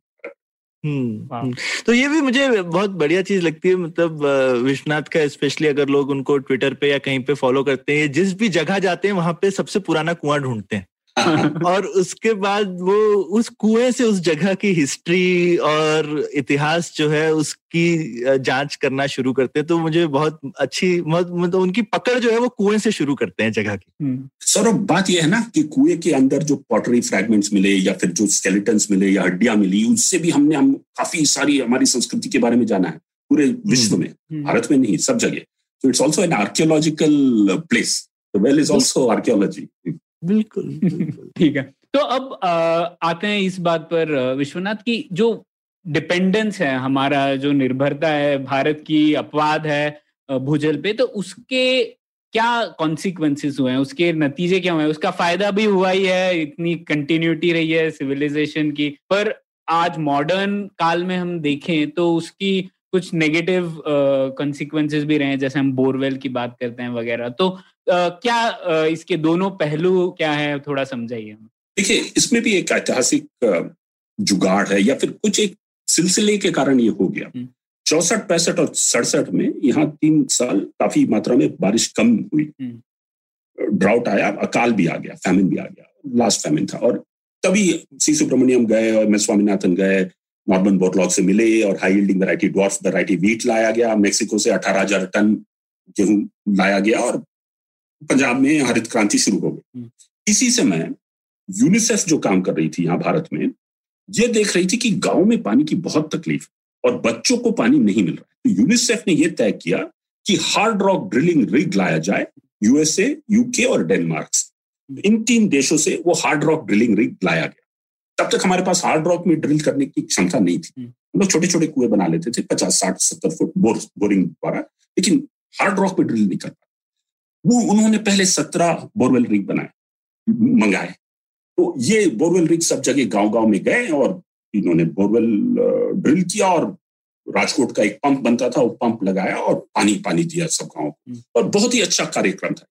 हम्म, तो ये भी मुझे बहुत बढ़िया चीज लगती है, मतलब विश्वनाथ का स्पेशली, अगर लोग उनको ट्विटर पे या कहीं पे फॉलो करते हैं, जिस भी जगह जाते हैं वहां पे सबसे पुराना कुआं ढूंढते हैं और उसके बाद वो उस कुएं से उस जगह की हिस्ट्री और इतिहास जो है उसकी जांच करना शुरू करते हैं। तो मुझे बहुत अच्छी, मतलब उनकी पकड़ जो है वो कुएं से शुरू करते हैं जगह की। सौरभ, बात यह है ना कि कुएं के अंदर जो पॉटरी फ्रैगमेंट्स मिले या फिर जो स्केलेटन्स मिले या हड्डियां मिली, उससे भी हमने हम काफी सारी हमारी संस्कृति के बारे में जाना है पूरे विश्व में, भारत में नहीं सब जगह। So it's also an archaeological place, the well is also archaeology. बिल्कुल ठीक है। तो अब आते हैं इस बात पर विश्वनाथ की, जो डिपेंडेंस है हमारा, जो निर्भरता है भारत की, अपवाद है भूजल पे, तो उसके क्या कॉन्सिक्वेंसेस हुए हैं, उसके नतीजे क्या हुए हैं? उसका फायदा भी हुआ ही है, इतनी कंटिन्यूटी रही है सिविलाइजेशन की, पर आज मॉडर्न काल में हम देखें तो उसकी कुछ नेगेटिव कंसिक्वेंसेस भी रहे, जैसे हम बोरवेल की बात करते हैं वगैरह। तो uh, क्या uh, इसके दोनों पहलू क्या है, थोड़ा समझाइए। देखिए, इसमें भी एक ऐतिहासिक जुगाड़ है या फिर कुछ एक सिलसिले के कारण ये हो गया। चौसठ पैंसठ और सड़सठ में यहाँ तीन साल काफी मात्रा में बारिश कम हुई, ड्राउट आया, अकाल भी आ गया, फैमिन भी आ गया, लास्ट फैमिन था। और तभी सी सुब्रमण्यम गए और मैं स्वामीनाथन गए, नॉर्मन बोटलॉग से मिले और high yielding variety dwarf variety wheat लाया गया। मेक्सिको से अठारह हजार टन गेहूं लाया गया और पंजाब में हरित क्रांति शुरू हो गई। इसी समय यूनिसेफ जो काम कर रही थी यहाँ भारत में, ये देख रही थी कि गाँव में पानी की बहुत तकलीफ और बच्चों को पानी नहीं मिल रहा है। तो यूनिसेफ ने यह तय किया कि हार्ड रॉक ड्रिलिंग रिग लाया जाए यूएसए, यूके और डेनमार्क से। इन तीन देशों से वो हार्ड रॉक ड्रिलिंग रिग लाया गया। तब तक हमारे पास हार्ड रॉक में ड्रिल करने की क्षमता नहीं थी, हम लोग छोटे छोटे कुएं बना लेते थे पचास साठ सत्तर फुट बोर, बोरिंग द्वारा, लेकिन हार्ड रॉक में ड्रिल नहीं कर पाते। वो उन्होंने पहले सत्रह बोरवेल रिग बनाए मंगाए। तो ये बोरवेल रिग सब जगह गाँव गाँव में गए और इन्होंने बोरवेल ड्रिल किया और राजकोट का एक पंप बनता था, वो पंप लगाया और पानी पानी दिया सब गाँव को। और बहुत ही अच्छा कार्यक्रम था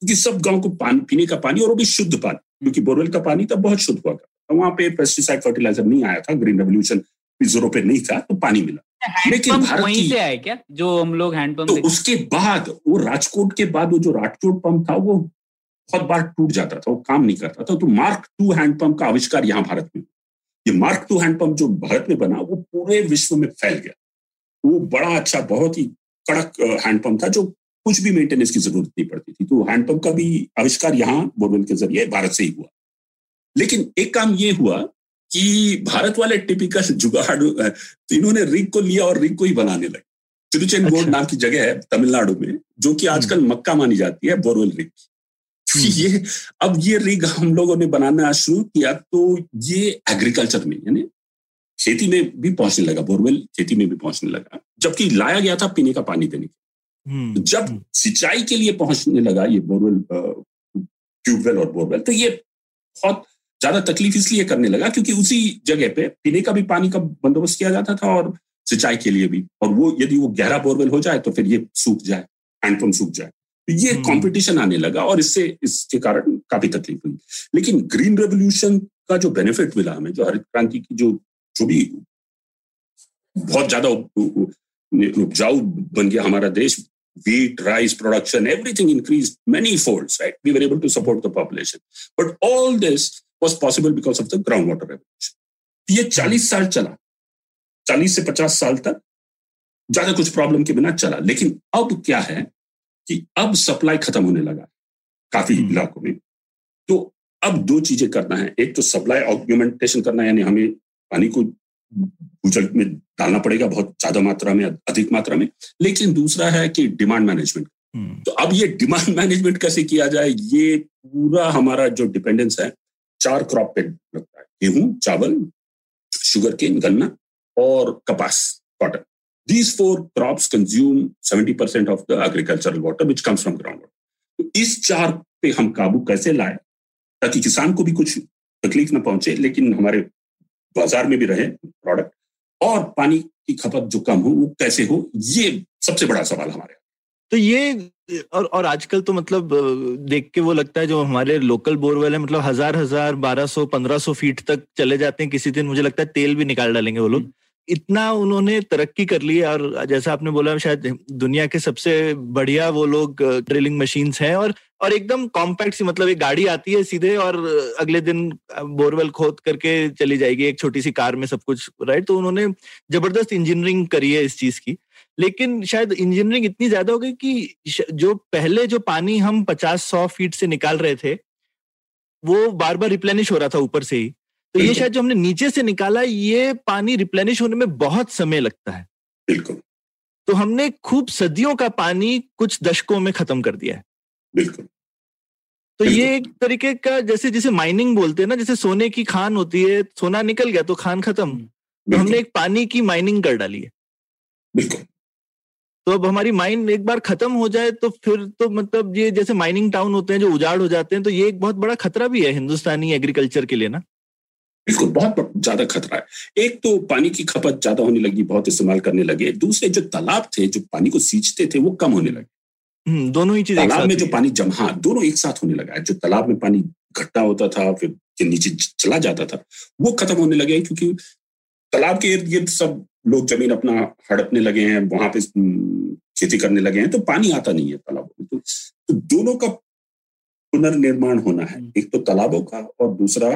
क्योंकि सब गाँव को पानी, पीने का पानी, और वो भी शुद्ध पानी, क्योंकि बोरवेल का पानी तब बहुत शुद्ध हुआ करता था। वहां पे पेस्टिसाइड फर्टिलाइजर नहीं आया था, ग्रीन रेवोल्यूशन जोरों पे नहीं था, तो पानी मिला। लेकिन भारत से आया क्या जो हम लोग हैंडपंप? तो उसके बाद वो राजकोट के बाद वो जो राजकोट पंप था वो बहुत बार टूट जाता था, वो काम नहीं करता था। तो मार्क टू हैंडपंप का आविष्कार यहाँ भारत में, मार्क टू हैंडपंप जो भारत में बना वो पूरे विश्व में फैल गया। वो बड़ा अच्छा, बहुत ही कड़क हैंडपंप था जो कुछ भी मेंटेनेंस की जरूरत नहीं पड़ती थी। तो हैंडपंप का भी आविष्कार यहाँ बोरवेल के जरिए भारत से ही हुआ। लेकिन एक काम ये हुआ कि भारत वाले टिपिकल जुगाड़, इन्होंने रिग को लिया और रिग को ही बनाने लगे। तिरुचेनगोड नाम की जगह है तमिलनाडु में, जो कि आजकल मक्का मानी जाती है बोरवेल रिग। ये अब ये रिग हम लोगों ने बनाना शुरू किया तो ये एग्रीकल्चर में यानी खेती में भी पहुंचने लगा, बोरवेल खेती में भी पहुंचने लगा, जबकि लाया गया था पीने का पानी देने के। जब सिंचाई के लिए पहुंचने लगा ये बोरवेल, ट्यूबवेल और बोरवेल, तो ये बहुत ज्यादा तकलीफ इसलिए करने लगा क्योंकि उसी जगह पे पीने का भी पानी का बंदोबस्त किया जाता था और सिंचाई के लिए भी। और वो यदि वो गहरा बोरवेल हो जाए तो फिर ये सूख जाए, हैंडपम्प सूख जाए। ये कंपटीशन आने लगा और इससे इसके कारण काफी तकलीफ हुई। लेकिन ग्रीन रेवोल्यूशन का जो बेनिफिट मिला हमें, जो हरित क्रांति की जो जो भी बहुत ज्यादा उपजाऊ बन गया हमारा देश, wheat, rice production, everything increase many folds, right, we were able to support the population, but all this was possible because of the ground water revolution. ये चालीस साल चला, चालीस से पचास साल तक ज्यादा कुछ प्रॉब्लम के बिना चला। लेकिन अब क्या है कि अब सप्लाई खत्म होने लगा काफी इलाकों में। तो अब दो चीजें करना है, एक तो सप्लाई ऑग्यूमेंटेशन करना है, यानी हमें पानी को भूजल में डालना पड़ेगा बहुत ज्यादा मात्रा में, अधिक मात्रा में। लेकिन दूसरा है कि डिमांड मैनेजमेंट। तो अब ये डिमांड मैनेजमेंट कैसे किया जाए, ये पूरा हमारा जो डिपेंडेंस है चार क्रॉप पे लगता है, गेहूं, चावल, शुगर केन, गन्ना और कपास, cotton. These four crops consume seventy percent of the agricultural water which comes from groundwater. तो इस चार पे हम काबू कैसे लाए ताकि किसान को भी कुछ तकलीफ ना पहुंचे, लेकिन हमारे बाजार में भी रहे प्रोडक्ट, और पानी की खपत जो कम हो वो कैसे हो, ये सबसे बड़ा सवाल हमारे। तो ये और और आजकल तो मतलब देख के वो लगता है जो हमारे लोकल बोरवेल है, मतलब हजार हजार बारह सौ पंद्रह सौ फीट तक चले जाते हैं। किसी दिन मुझे लगता है तेल भी निकाल डालेंगे वो लोग, इतना उन्होंने तरक्की कर ली है। और जैसा आपने बोला, शायद दुनिया के सबसे बढ़िया वो लोग ड्रिलिंग मशीन्स हैं और और एकदम कॉम्पैक्ट सी, मतलब एक गाड़ी आती है सीधे और अगले दिन बोरवेल खोद करके चली जाएगी, एक छोटी सी कार में सब कुछ, राइट। तो उन्होंने जबरदस्त इंजीनियरिंग करी है इस चीज की। लेकिन शायद इंजीनियरिंग इतनी ज्यादा हो गई कि जो पहले जो पानी हम पचास सौ फीट से निकाल रहे थे वो बार बार रिप्लेनिश हो रहा था ऊपर से ही। तो ये शायद जो हमने नीचे से निकाला, ये पानी रिप्लेनिश होने में बहुत समय लगता है। बिल्कुल। तो हमने खूब सदियों का पानी कुछ दशकों में खत्म कर दिया है। बिल्कुल। तो बिल्कुल। ये एक तरीके का, जैसे जैसे माइनिंग बोलते हैं ना, जैसे सोने की खान होती है, सोना निकल गया तो खान खत्म, तो हमने एक पानी की माइनिंग कर डाली है। बिल्कुल। तो अब हमारी माइन एक बार खत्म हो जाए तो फिर तो मतलब ये जैसे माइनिंग टाउन होते हैं जो उजाड़ हो जाते हैं, तो ये एक बहुत बड़ा खतरा भी है हिंदुस्तानी एग्रीकल्चर के लिए ना। इसको बहुत ज्यादा खतरा है। एक तो पानी की खपत ज्यादा होने लगी, बहुत इस्तेमाल करने लगे। दूसरे जो तालाब थे जो पानी को सींचते थे वो कम होने लगे। दोनों ही चीजें, तालाब में जो पानी जमा दोनों एक साथ होने लगा है। जो तालाब में पानी इकट्ठा होता था फिर नीचे चला जाता था वो खत्म होने लगे, क्योंकि तालाब के इर्द गिर्द सब लोग जमीन अपना हड़पने लगे हैं, वहां पे खेती करने लगे हैं, तो पानी आता नहीं है तालाबों में। तो, तो दोनों का पुनर्निर्माण होना है, एक तो तालाबों का और दूसरा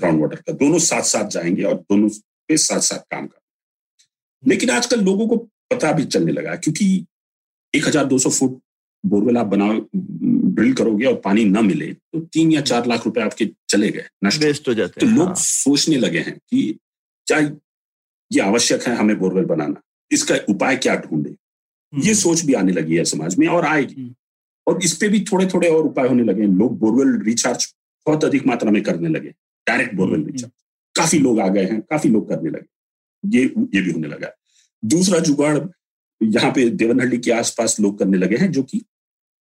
ग्राउंड वाटर का, दोनों साथ साथ जाएंगे और दोनों पे साथ साथ काम करेंगे। लेकिन आजकल लोगों को पता भी चलने लगा, क्योंकि एक हजार दो सौ फुट बोरवेल आप बनाओ, ड्रिल करोगे और पानी ना मिले तो तीन या चार लाख रुपए आपके चले गए, नष्ट हो जाते। तो लोग सोचने लगे हैं कि क्या ये आवश्यक है हमें बोरवेल बनाना, इसका उपाय क्या ढूंढे, ये सोच भी आने लगी है समाज में और आएगी। और इस पे भी थोड़े थोड़े और उपाय होने लगे। लोग बोरवेल रिचार्ज बहुत अधिक मात्रा में करने लगे, डायरेक्ट बोरवेल रिचार्ज काफी लोग आ गए हैं, काफी लोग करने लगे, ये ये भी होने लगा। दूसरा जुगाड़ यहाँ पे देवनहल्ली के आसपास लोग करने लगे हैं, जो कि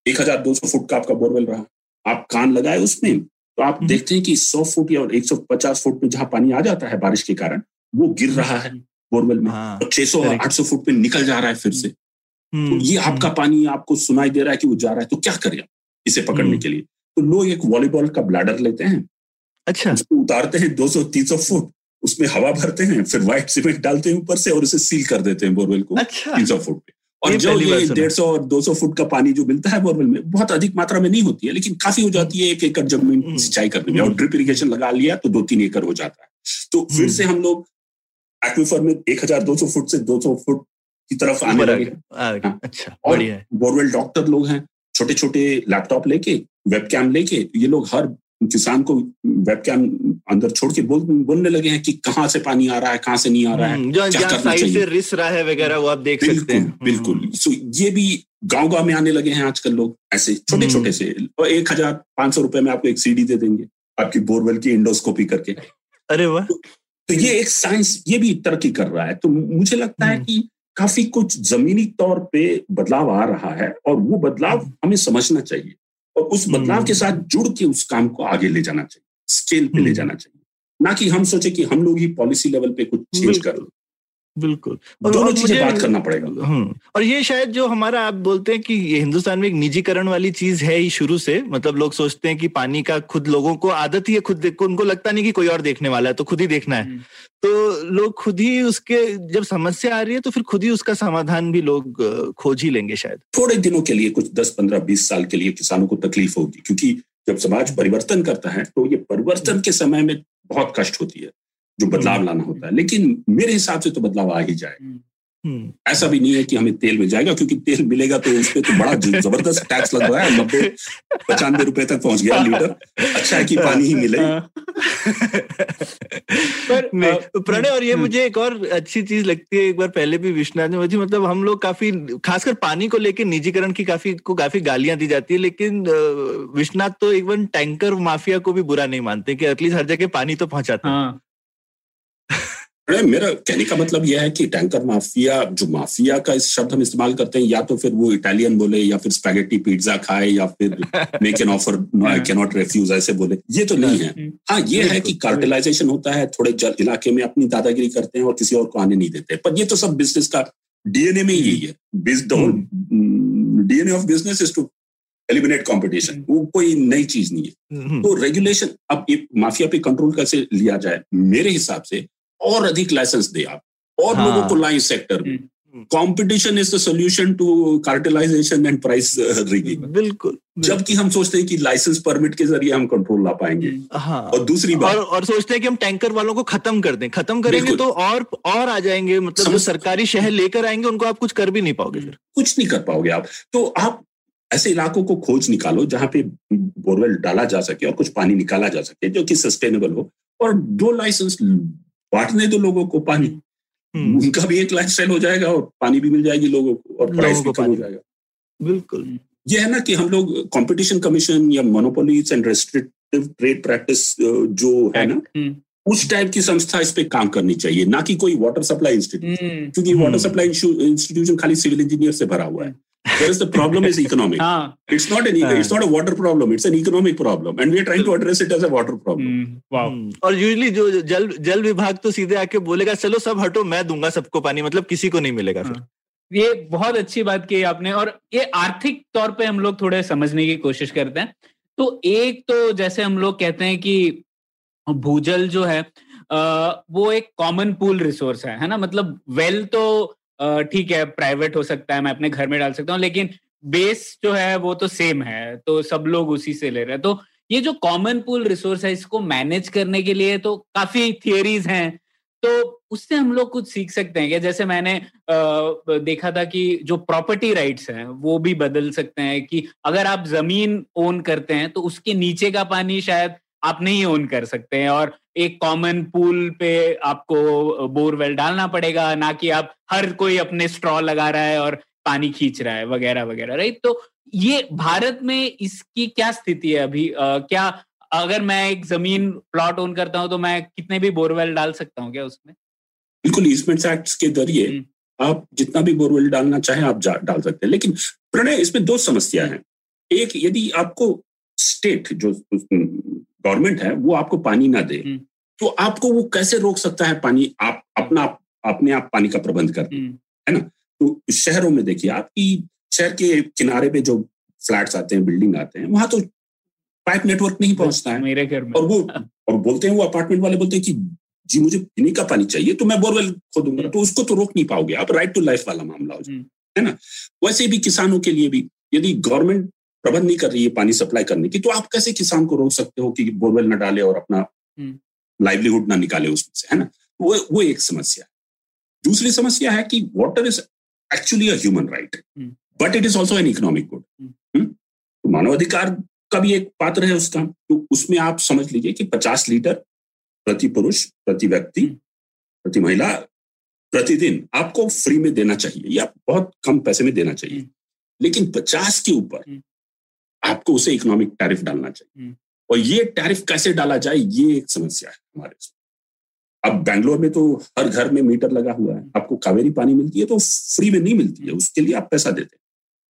एक हजार दो सौ फुट का आपका बोरवेल रहा, आप कान लगाए उसमें तो आप देखते हैं कि सौ फुट या एक सौ पचास फुट में जहाँ पानी आ जाता है बारिश के कारण वो गिर रहा है बोरवेल में, और छह सौ आठ सौ फुट पे निकल जा रहा है फिर से। तो ये आपका पानी आपको सुनाई दे रहा है कि वो जा रहा है, तो क्या करें इसे पकड़ने के लिए? तो लोग एक वॉलीबॉल का ब्लैडर लेते हैं, अच्छा, उसको उतारते हैं दो सौ तीन सौ फुट, उसमें हवा भरते हैं, फिर व्हाइट सीमेंट डालते हैं ऊपर से और उसे सील कर देते हैं बोरवेल को तीन सौ फुट पे। और जो ये डेढ़ सौ और दो सौ फुट का पानी जो मिलता है बोरवेल में, बहुत अधिक मात्रा में नहीं होती है लेकिन काफी हो जाती है एक एकड़ जमीन सिंचाई करने में, और ड्रिप इरिगेशन लगा लिया तो दो तीन एकड़ हो जाता है। तो फिर से हम लोग एक्वीफर में एक हजार दो सौ फुट से दो सौ फुट की तरफ आने लगे। अच्छा, और बोरवेल डॉक्टर लोग हैं, छोटे छोटे लैपटॉप लेके, वेबकैम लेके, ये लोग हर किसान को वेबकैम अंदर छोड़ के बोल, बोलने लगे हैं कि कहाँ से पानी आ रहा है, कहाँ से नहीं आ रहा है, क्या करना चाहिए, से रिस रहा है वगैरह, वो आप देख सकते हैं। बिल्कुल, सो ये भी गाँव गाँव में आने लगे हैं आजकल लोग, ऐसे छोटे छोटे से, और एक हजार पांच सौ रुपए में आपको एक सीडी दे देंगे आपकी बोरवेल की एंडोस्कोपी करके। अरे वाह! तो ये एक साइंस, ये भी तरक्की कर रहा है। तो मुझे लगता है कि काफी कुछ जमीनी तौर पे बदलाव आ रहा है और वो बदलाव हमें समझना चाहिए और उस बदलाव के साथ जुड़ के उस काम को आगे ले जाना चाहिए, स्केल पे ले जाना चाहिए, ना कि हम सोचे कि हम लोग ही पॉलिसी लेवल पे कुछ चेंज कर लें। बिल्कुल, दोनों चीजें बात करना पड़ेगा। और ये शायद जो हमारा, आप बोलते हैं कि ये हिंदुस्तान में एक निजीकरण वाली चीज है ही शुरू से, मतलब लोग सोचते हैं कि पानी का खुद, लोगों को आदत ही है खुद देखो, उनको लगता नहीं कि कोई और देखने वाला है तो खुद ही देखना है, तो लोग खुद ही उसके, जब समस्या आ रही है तो फिर खुद ही उसका समाधान भी लोग खोज ही लेंगे शायद। थोड़े दिनों के लिए, कुछ दस पंद्रह बीस साल के लिए किसानों को तकलीफ होगी, क्योंकि जब समाज परिवर्तन करता है तो ये परिवर्तन के समय में बहुत कष्ट होती है जो बदलाव लाना होता है, लेकिन मेरे हिसाब से तो बदलाव आ ही जाएगा। ऐसा भी नहीं है कि हमें तेल मिल जाएगा, क्योंकि तेल मिलेगा तो उस पर तो बड़ा जबरदस्त टैक्स लग रहा है, नब्बे पचानवे रुपए तक पहुंच गया लीटर, अच्छा है कि पानी ही मिले। पर प्रणय, और ये मुझे एक और अच्छी चीज लगती है, एक बार पहले भी विश्वनाथ ने मुझे, मतलब हम लोग काफी, खासकर पानी को लेकर निजीकरण की काफी को काफी गालियां दी जाती है, लेकिन विश्वनाथ तो इवन टैंकर माफिया को भी बुरा नहीं मानते कि एटलीस्ट हर जगह पानी तो पहुंचाता है। मेरा कहने का मतलब यह है कि टैंकर माफिया, जो माफिया का इस शब्द हम इस्तेमाल करते हैं, या तो फिर वो इटालियन बोले या फिर स्पैगेटी पिज्जा खाए या फिर make an offer can not refuse ऐसे बोले, ये तो नहीं है। हाँ, ये है कि कार्टेलाइजेशन होता है, थोड़े जल इलाके में अपनी दादागिरी करते हैं और किसी और को आने नहीं देते, पर ये तो सब बिजनेस का डीएनए में यही है। DNA of business is to eliminate competition, वो कोई नई चीज नहीं है। तो रेगुलेशन, अब माफिया पे कंट्रोल कैसे लिया जाए, मेरे हिसाब से और अधिक लाइसेंस दे आप और हाँ। लोगों को लाए सेक्टर में। Competition is the solution to cartelisation and price rigging. बिल्कुल, जबकि हम सोचते हैं कि लाइसेंस परमिट के जरिए हम कंट्रोल ला पाएंगे। हाँ। और दूसरी बात, और, और सोचते हैं कि हम टैंकर वालों को खत्म कर दें, खत्म करेंगे तो और और आ जाएंगे, मतलब जो सरकारी शहर लेकर आएंगे उनको आप कुछ कर भी नहीं पाओगे, फिर कुछ नहीं कर पाओगे आप। तो आप ऐसे इलाकों को खोज निकालो जहां पे बोरवेल डाला जा सके और कुछ पानी निकाला जा सके जो कि सस्टेनेबल हो, और दो लाइसेंस बांटने दो लोगों को पानी, उनका भी एक लाइफस्टाइल हो जाएगा और पानी भी मिल जाएगी लोगों को और प्राइस भी कम हो जाएगा। बिल्कुल, यह है ना कि हम लोग कंपटीशन कमीशन या monopolies and restrictive trade practice जो है ना, उस टाइप की संस्था इस पे काम करनी चाहिए, ना कि कोई वाटर सप्लाई इंस्टीट्यूशन, क्योंकि वाटर सप्लाई इंस्टीट्यूशन खाली सिविल इंजीनियर से भरा हुआ है। Whereas the problem is economic. It's not an it's not a water problem. It's an economic problem, and we are trying to address it as a water problem. Wow. और usually जो जल जल विभाग तो सीधे आके बोलेगा चलो सब हटो मैं दूंगा सबको पानी, मतलब किसी को नहीं मिलेगा फिर. ये बहुत अच्छी बात की आपने, और ये आर्थिक तौर पे हम लोग थोड़े समझने की कोशिश करते हैं. तो एक तो जैसे हम लोग कहते हैं कि भूजल जो है वो एक कॉमन पूल रिसोर्स है, है ना. मतलब वेल तो ठीक है प्राइवेट हो सकता है, मैं अपने घर में डाल सकता हूँ, लेकिन बेस जो है वो तो सेम है, तो सब लोग उसी से ले रहे हैं. तो ये जो कॉमन पूल रिसोर्स है इसको मैनेज करने के लिए तो काफी थियोरीज हैं, तो उससे हम लोग कुछ सीख सकते हैं क्या? जैसे मैंने देखा था कि जो प्रॉपर्टी राइट्स हैं वो भी बदल सकते हैं, कि अगर आप जमीन ओन करते हैं तो उसके नीचे का पानी शायद आप नहीं ओन कर सकते हैं, और एक कॉमन पूल पे आपको बोरवेल डालना पड़ेगा, ना कि आप हर कोई अपने स्ट्रॉ लगा रहा है और पानी खींच रहा है वगैरह वगैरह, राइट. तो ये भारत में इसकी क्या स्थिति है अभी? आ, क्या अगर मैं एक जमीन प्लॉट ओन करता हूं तो मैं कितने भी बोरवेल डाल सकता हूं क्या उसमें? बिल्कुल, ईस्टमेंट एक्ट के जरिए आप जितना भी बोरवेल डालना चाहें आप डाल सकते हैं. लेकिन प्रणय इसमें दो समस्या है. एक, यदि आपको स्टेट जो गवर्नमेंट है वो आपको पानी ना दे तो आपको वो कैसे रोक सकता है पानी? आप अपना अपने आप पानी का प्रबंध कर दें, है ना. तो शहरों में देखिए, आपकी शहर के किनारे पे जो फ्लैट्स आते हैं, बिल्डिंग आते हैं, वहां तो पाइप नेटवर्क नहीं पहुंचता है मेरे घर में, और वो और बोलते हैं, वो अपार्टमेंट वाले बोलते हैं कि जी मुझे पीने का पानी चाहिए तो मैं बोरवेल खोदूंगा, तो उसको तो रोक नहीं पाओगे आप. राइट टू लाइफ वाला मामला हो जाएगा, है ना. वैसे भी किसानों के लिए भी यदि गवर्नमेंट प्रबंध नहीं कर रही है पानी सप्लाई करने की, तो आप कैसे किसान को रोक सकते हो कि बोरवेल ना डाले और अपना लाइवलीहुड ना निकाले उसमें से, है ना. वो वो एक समस्या है. दूसरी समस्या है कि water is actually a human right but it is also an economic good. तो मानवाधिकार का भी एक पात्र है उसका. तो उसमें आप समझ लीजिए कि पचास लीटर प्रति पुरुष, प्रति व्यक्ति, प्रति महिला प्रतिदिन आपको फ्री में देना चाहिए या बहुत कम पैसे में देना चाहिए. लेकिन पचास के ऊपर आपको उसे इकोनॉमिक टैरिफ डालना चाहिए, और ये टैरिफ कैसे डाला जाए ये एक समस्या है हमारे इसमें. अब बैंगलोर में तो हर घर में मीटर लगा हुआ है. आपको कावेरी पानी मिलती है तो फ्री में नहीं मिलती है, उसके लिए आप पैसा देते हैं.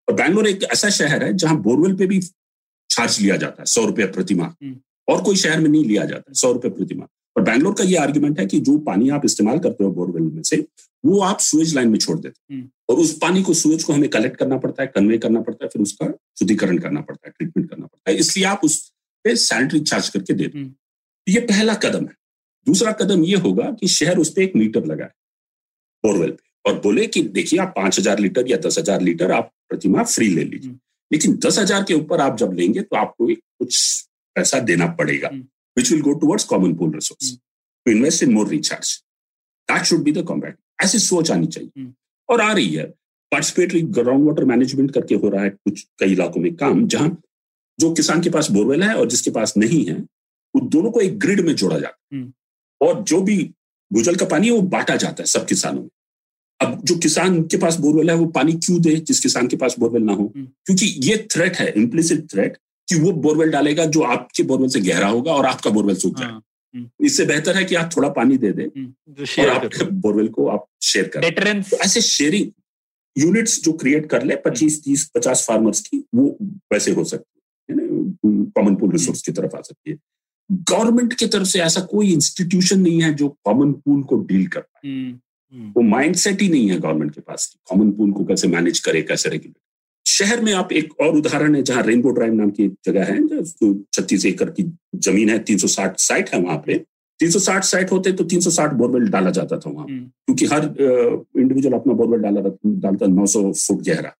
और बैंगलोर एक ऐसा शहर है जहां बोरवेल पे भी चार्ज लिया जाता है सौ रुपये प्रति माह, और कोई शहर में नहीं लिया जाता है सौ रुपये प्रति माह. और बैंगलोर का ये आर्ग्यूमेंट है कि जो पानी आप इस्तेमाल करते हो बोरवेल में से वो आप सुएज लाइन में छोड़ देते हैं, और उस पानी को सुएज को हमें कलेक्ट करना पड़ता है, कन्वे करना पड़ता है, फिर उसका शुद्धिकरण करना पड़ता है, ट्रीटमेंट करना पड़ता है, इसलिए आप उस पर सैनिटरी चार्ज करके देते हैं. ये पहला कदम है. दूसरा कदम ये होगा कि शहर उस पर एक मीटर लगाए बोरवेल पे, और बोले कि देखिए आप पांच हजार लीटर या दस हजार लीटर आप प्रति माह फ्री ले लीजिए, लेकिन दस हजार के ऊपर आप जब लेंगे तो आपको कुछ पैसा देना पड़ेगा, which will go towards common pool resource, to invest in more recharge. That should be the combat. ऐसी सोच आनी चाहिए, और आ रही है. पार्टिसिपेटरी ग्राउंड वाटर मैनेजमेंट करके हो रहा है कुछ कई इलाकों में काम, जहां जो किसान के पास बोरवेल है और जिसके पास नहीं है उन दोनों को एक ग्रिड में जोड़ा जाता है, और जो भी भूजल का पानी है वो बांटा जाता है सब किसानों में. अब जो किसान के पास बोरवेल है वो पानी क्यों दे जिस किसान के पास बोरवेल ना हो? क्योंकि ये थ्रेट है, इम्प्लिसिट थ्रेट, कि वो बोरवेल डालेगा जो आपके बोरवेल से गहरा होगा और आपका बोरवेल सूख जाएगा. इससे बेहतर है कि आप थोड़ा पानी दे दे और आपके बोरवेल को आप शेयर करें. तो ऐसे शेयरिंग यूनिट्स जो क्रिएट कर ले पच्चीस तीस पचास फार्मर्स की, वो वैसे हो सकती है, कॉमन पूल रिसोर्स की तरफ आ सकती है. गवर्नमेंट की तरफ से ऐसा कोई इंस्टीट्यूशन नहीं है जो कॉमन पूल को डील कर पाए. वो माइंडसेट ही नहीं है गवर्नमेंट के पास, कॉमन पूल को कैसे मैनेज करे, कैसे रेगुलेट. शहर में आप एक और उदाहरण है जहां रेनबो ड्राइव नाम की जगह है, जो छत्तीस एकड़ की जमीन है, तीन सौ साठ साइट है. वहां पे तीन सौ साठ साइट होते तो तीन सौ साठ बोरवेल डाला जाता था वहां, क्योंकि हर इंडिविजुअल अपना बोरवेल डाला डालता नौ सौ फुट गहरा.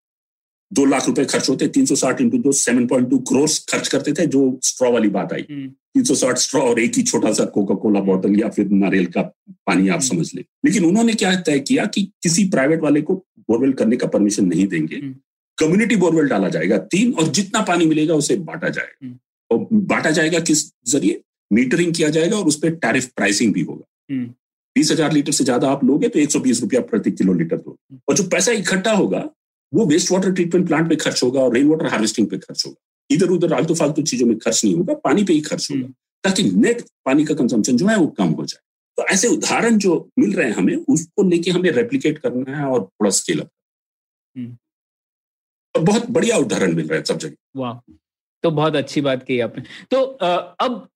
दो लाख रुपए खर्च होते, तीन सौ साठ इंटू दो सेवन पॉइंट टू करोड़ खर्च करते थे. जो स्ट्रॉ वाली बात आई, तीन सौ साठ स्ट्रॉ और एक ही छोटा सा कोका कोला बॉटल या फिर नारियल का पानी आप समझ ले. लेकिन उन्होंने क्या तय किया कि किसी प्राइवेट वाले को बोरवेल करने का परमिशन नहीं देंगे, कम्युनिटी बोरवेल डाला जाएगा तीन, और जितना पानी मिलेगा उसे बांटा जाएगा. और बांटा जाएगा किस जरिए? मीटरिंग किया जाएगा, और उस पर टैरिफ प्राइसिंग भी होगा. बीस हजार लीटर से ज्यादा आप लोगे तो एक सौ बीस रुपया प्रति किलो लीटर दो, और जो पैसा इकट्ठा होगा वो वेस्ट वाटर ट्रीटमेंट प्लांट पे खर्च होगा और रेन वाटर हार्वेस्टिंग पे खर्च होगा. इधर उधर आलतू फालतू चीजों में खर्च नहीं होगा, पानी पे ही खर्च होगा, ताकि नेट पानी का कंजम्पशन जो है वो कम हो जाए. तो ऐसे उदाहरण जो मिल रहे हैं हमें, उसको लेके हमें रेप्लिकेट करना है और थोड़ा स्केल अप. और बहुत बढ़िया उदाहरण मिल रहे हैं सब जगह। वाह, तो बहुत अच्छी बात कही आपने। तो अब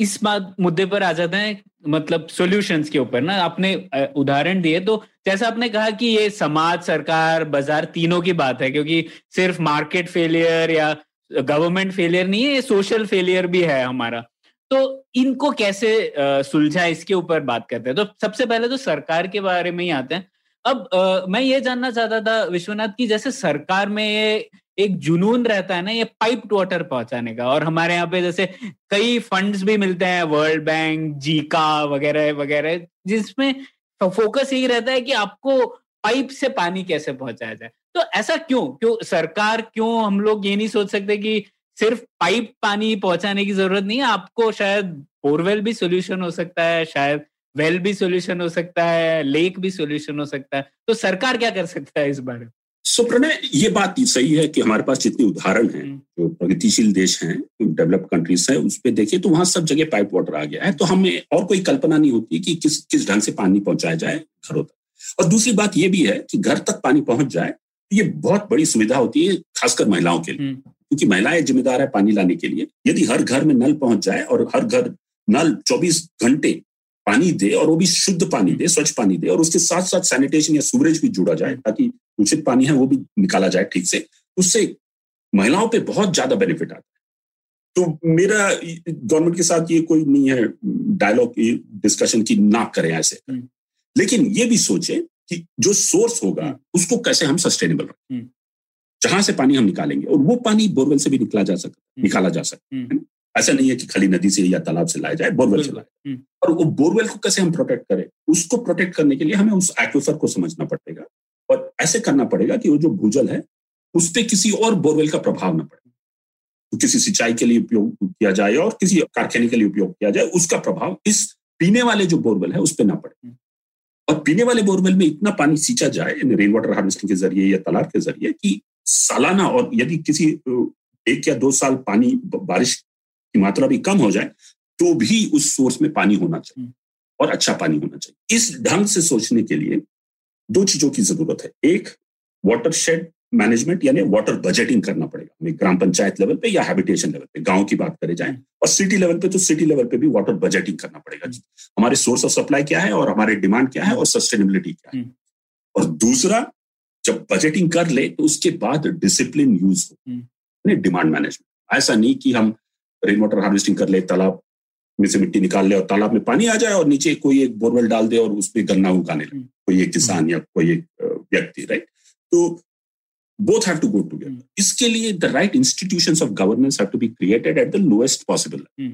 इस बात मुद्दे पर आ जाते हैं, मतलब सॉल्यूशंस के ऊपर ना। आपने उदाहरण दिए, तो जैसा आपने कहा कि ये समाज, सरकार, बाजार तीनों की बात है, क्योंकि सिर्फ मार्केट फेलियर या गवर्नमेंट फेलियर नहीं है, ये सोशल फेलियर भी है हमारा। तो इनको कैसे सुलझाए, इसके ऊपर बात करते हैं। तो सबसे पहले तो सरकार के बारे में ही आते हैं। अब आ, मैं ये जानना चाहता था विश्वनाथ की, जैसे सरकार में ये एक जुनून रहता है ना, ये पाइप वाटर पहुंचाने का, और हमारे यहाँ पे जैसे कई फंड्स भी मिलते हैं, वर्ल्ड बैंक, जीका वगैरह वगैरह, जिसमें फोकस यही रहता है कि आपको पाइप से पानी कैसे पहुंचाया जाए। तो ऐसा क्यों क्यों सरकार, क्यों हम लोग ये नहीं सोच सकते कि सिर्फ पाइप पानी पहुंचाने की जरूरत नहीं है, आपको शायद बोरवेल भी सोल्यूशन हो सकता है, शायद वेल भी सोल्यूशन हो सकता है, लेक भी सोल्यूशन हो सकता है। तो सरकार क्या कर सकता है इस बारे में? सो प्रणय, ये बात सही है कि हमारे पास जितने उदाहरण हैं, जो प्रगतिशील देश हैं, डेवलप्ड कंट्रीज हैं, उस पर देखिए तो वहां सब जगह पाइप वाटर आ गया है। तो हमें और कोई कल्पना नहीं होती कि किस किस ढंग से पानी पहुंचाया जाए घरों तक। और दूसरी बात ये भी है कि घर तक पानी पहुंच जाए, ये बहुत बड़ी सुविधा होती है, खासकर महिलाओं के लिए, क्योंकि महिलाएं जिम्मेदार है पानी लाने के लिए। यदि हर घर में नल पहुंच जाए और हर घर नल चौबीस घंटे पानी दे, और वो भी शुद्ध पानी दे, स्वच्छ पानी दे, और उसके साथ साथ सैनिटेशन या सीवरेज भी जुड़ा जाए ताकि दूषित पानी है वो भी निकाला जाए ठीक से, उससे महिलाओं पे बहुत ज्यादा बेनिफिट आता है। तो मेरा गवर्नमेंट के साथ ये कोई नहीं है डायलॉग डिस्कशन की ना करें ऐसे, लेकिन ये भी सोचे कि जो सोर्स होगा उसको कैसे हम सस्टेनेबल रखें, जहां से पानी हम निकालेंगे, और वो पानी बोरवेल से भी निकला जा सकता निकाला जा सकता है। ऐसा नहीं है कि खाली नदी से या तालाब से लाया जाए, बोरवेल से लाया। और वो बोरवेल को कैसे हम प्रोटेक्ट करें, उसको प्रोटेक्ट करने के लिए हमें उस एक्वेफर को समझना पड़ेगा, और ऐसे करना पड़ेगा कि वो जो भूजल है उस पर किसी और बोरवेल का प्रभाव न पड़े, तो किसी सिंचाई के लिए उपयोग किया जाए और किसी कारखाने के लिए उपयोग किया जाए, उसका प्रभाव इस पीने वाले जो बोरवेल है उस पर ना पड़े। और पीने वाले बोरवेल में इतना पानी सींचा जाए रेन वाटर हार्वेस्टिंग के जरिए या तालाब के जरिए कि सालाना, और यदि किसी एक या दो साल पानी बारिश की मात्रा भी कम हो जाए तो भी उस सोर्स में पानी होना चाहिए, और अच्छा पानी होना चाहिए। इस ढंग से सोचने के लिए दो चीजों की जरूरत है। एक, वाटर शेड मैनेजमेंट यानी वाटर बजटिंग करना पड़ेगा हमें, ग्राम पंचायत लेवल पे या हैबिटेशन लेवल पे, गांव की बात करें जाए, और सिटी लेवल पे तो सिटी लेवल पे भी वाटर बजटिंग करना पड़ेगा। हमारे सोर्स ऑफ सप्लाई क्या है और हमारे डिमांड क्या है और सस्टेनेबिलिटी क्या है। और दूसरा, जब बजटिंग कर ले तो उसके बाद डिसिप्लिन यूज हो, यानी डिमांड मैनेजमेंट। ऐसा नहीं कि हम रेन वाटर हार्वेस्टिंग कर ले, तालाब में से मिट्टी निकाल ले और तालाब में पानी आ जाए और नीचे कोई एक बोरवेल डाल दे और उसमें गन्ना उगाने लगे कोई एक किसान या कोई एक व्यक्ति, राइट। तो both have to go together. इसके लिए the right institutions of governance have to be created at the lowest possible level,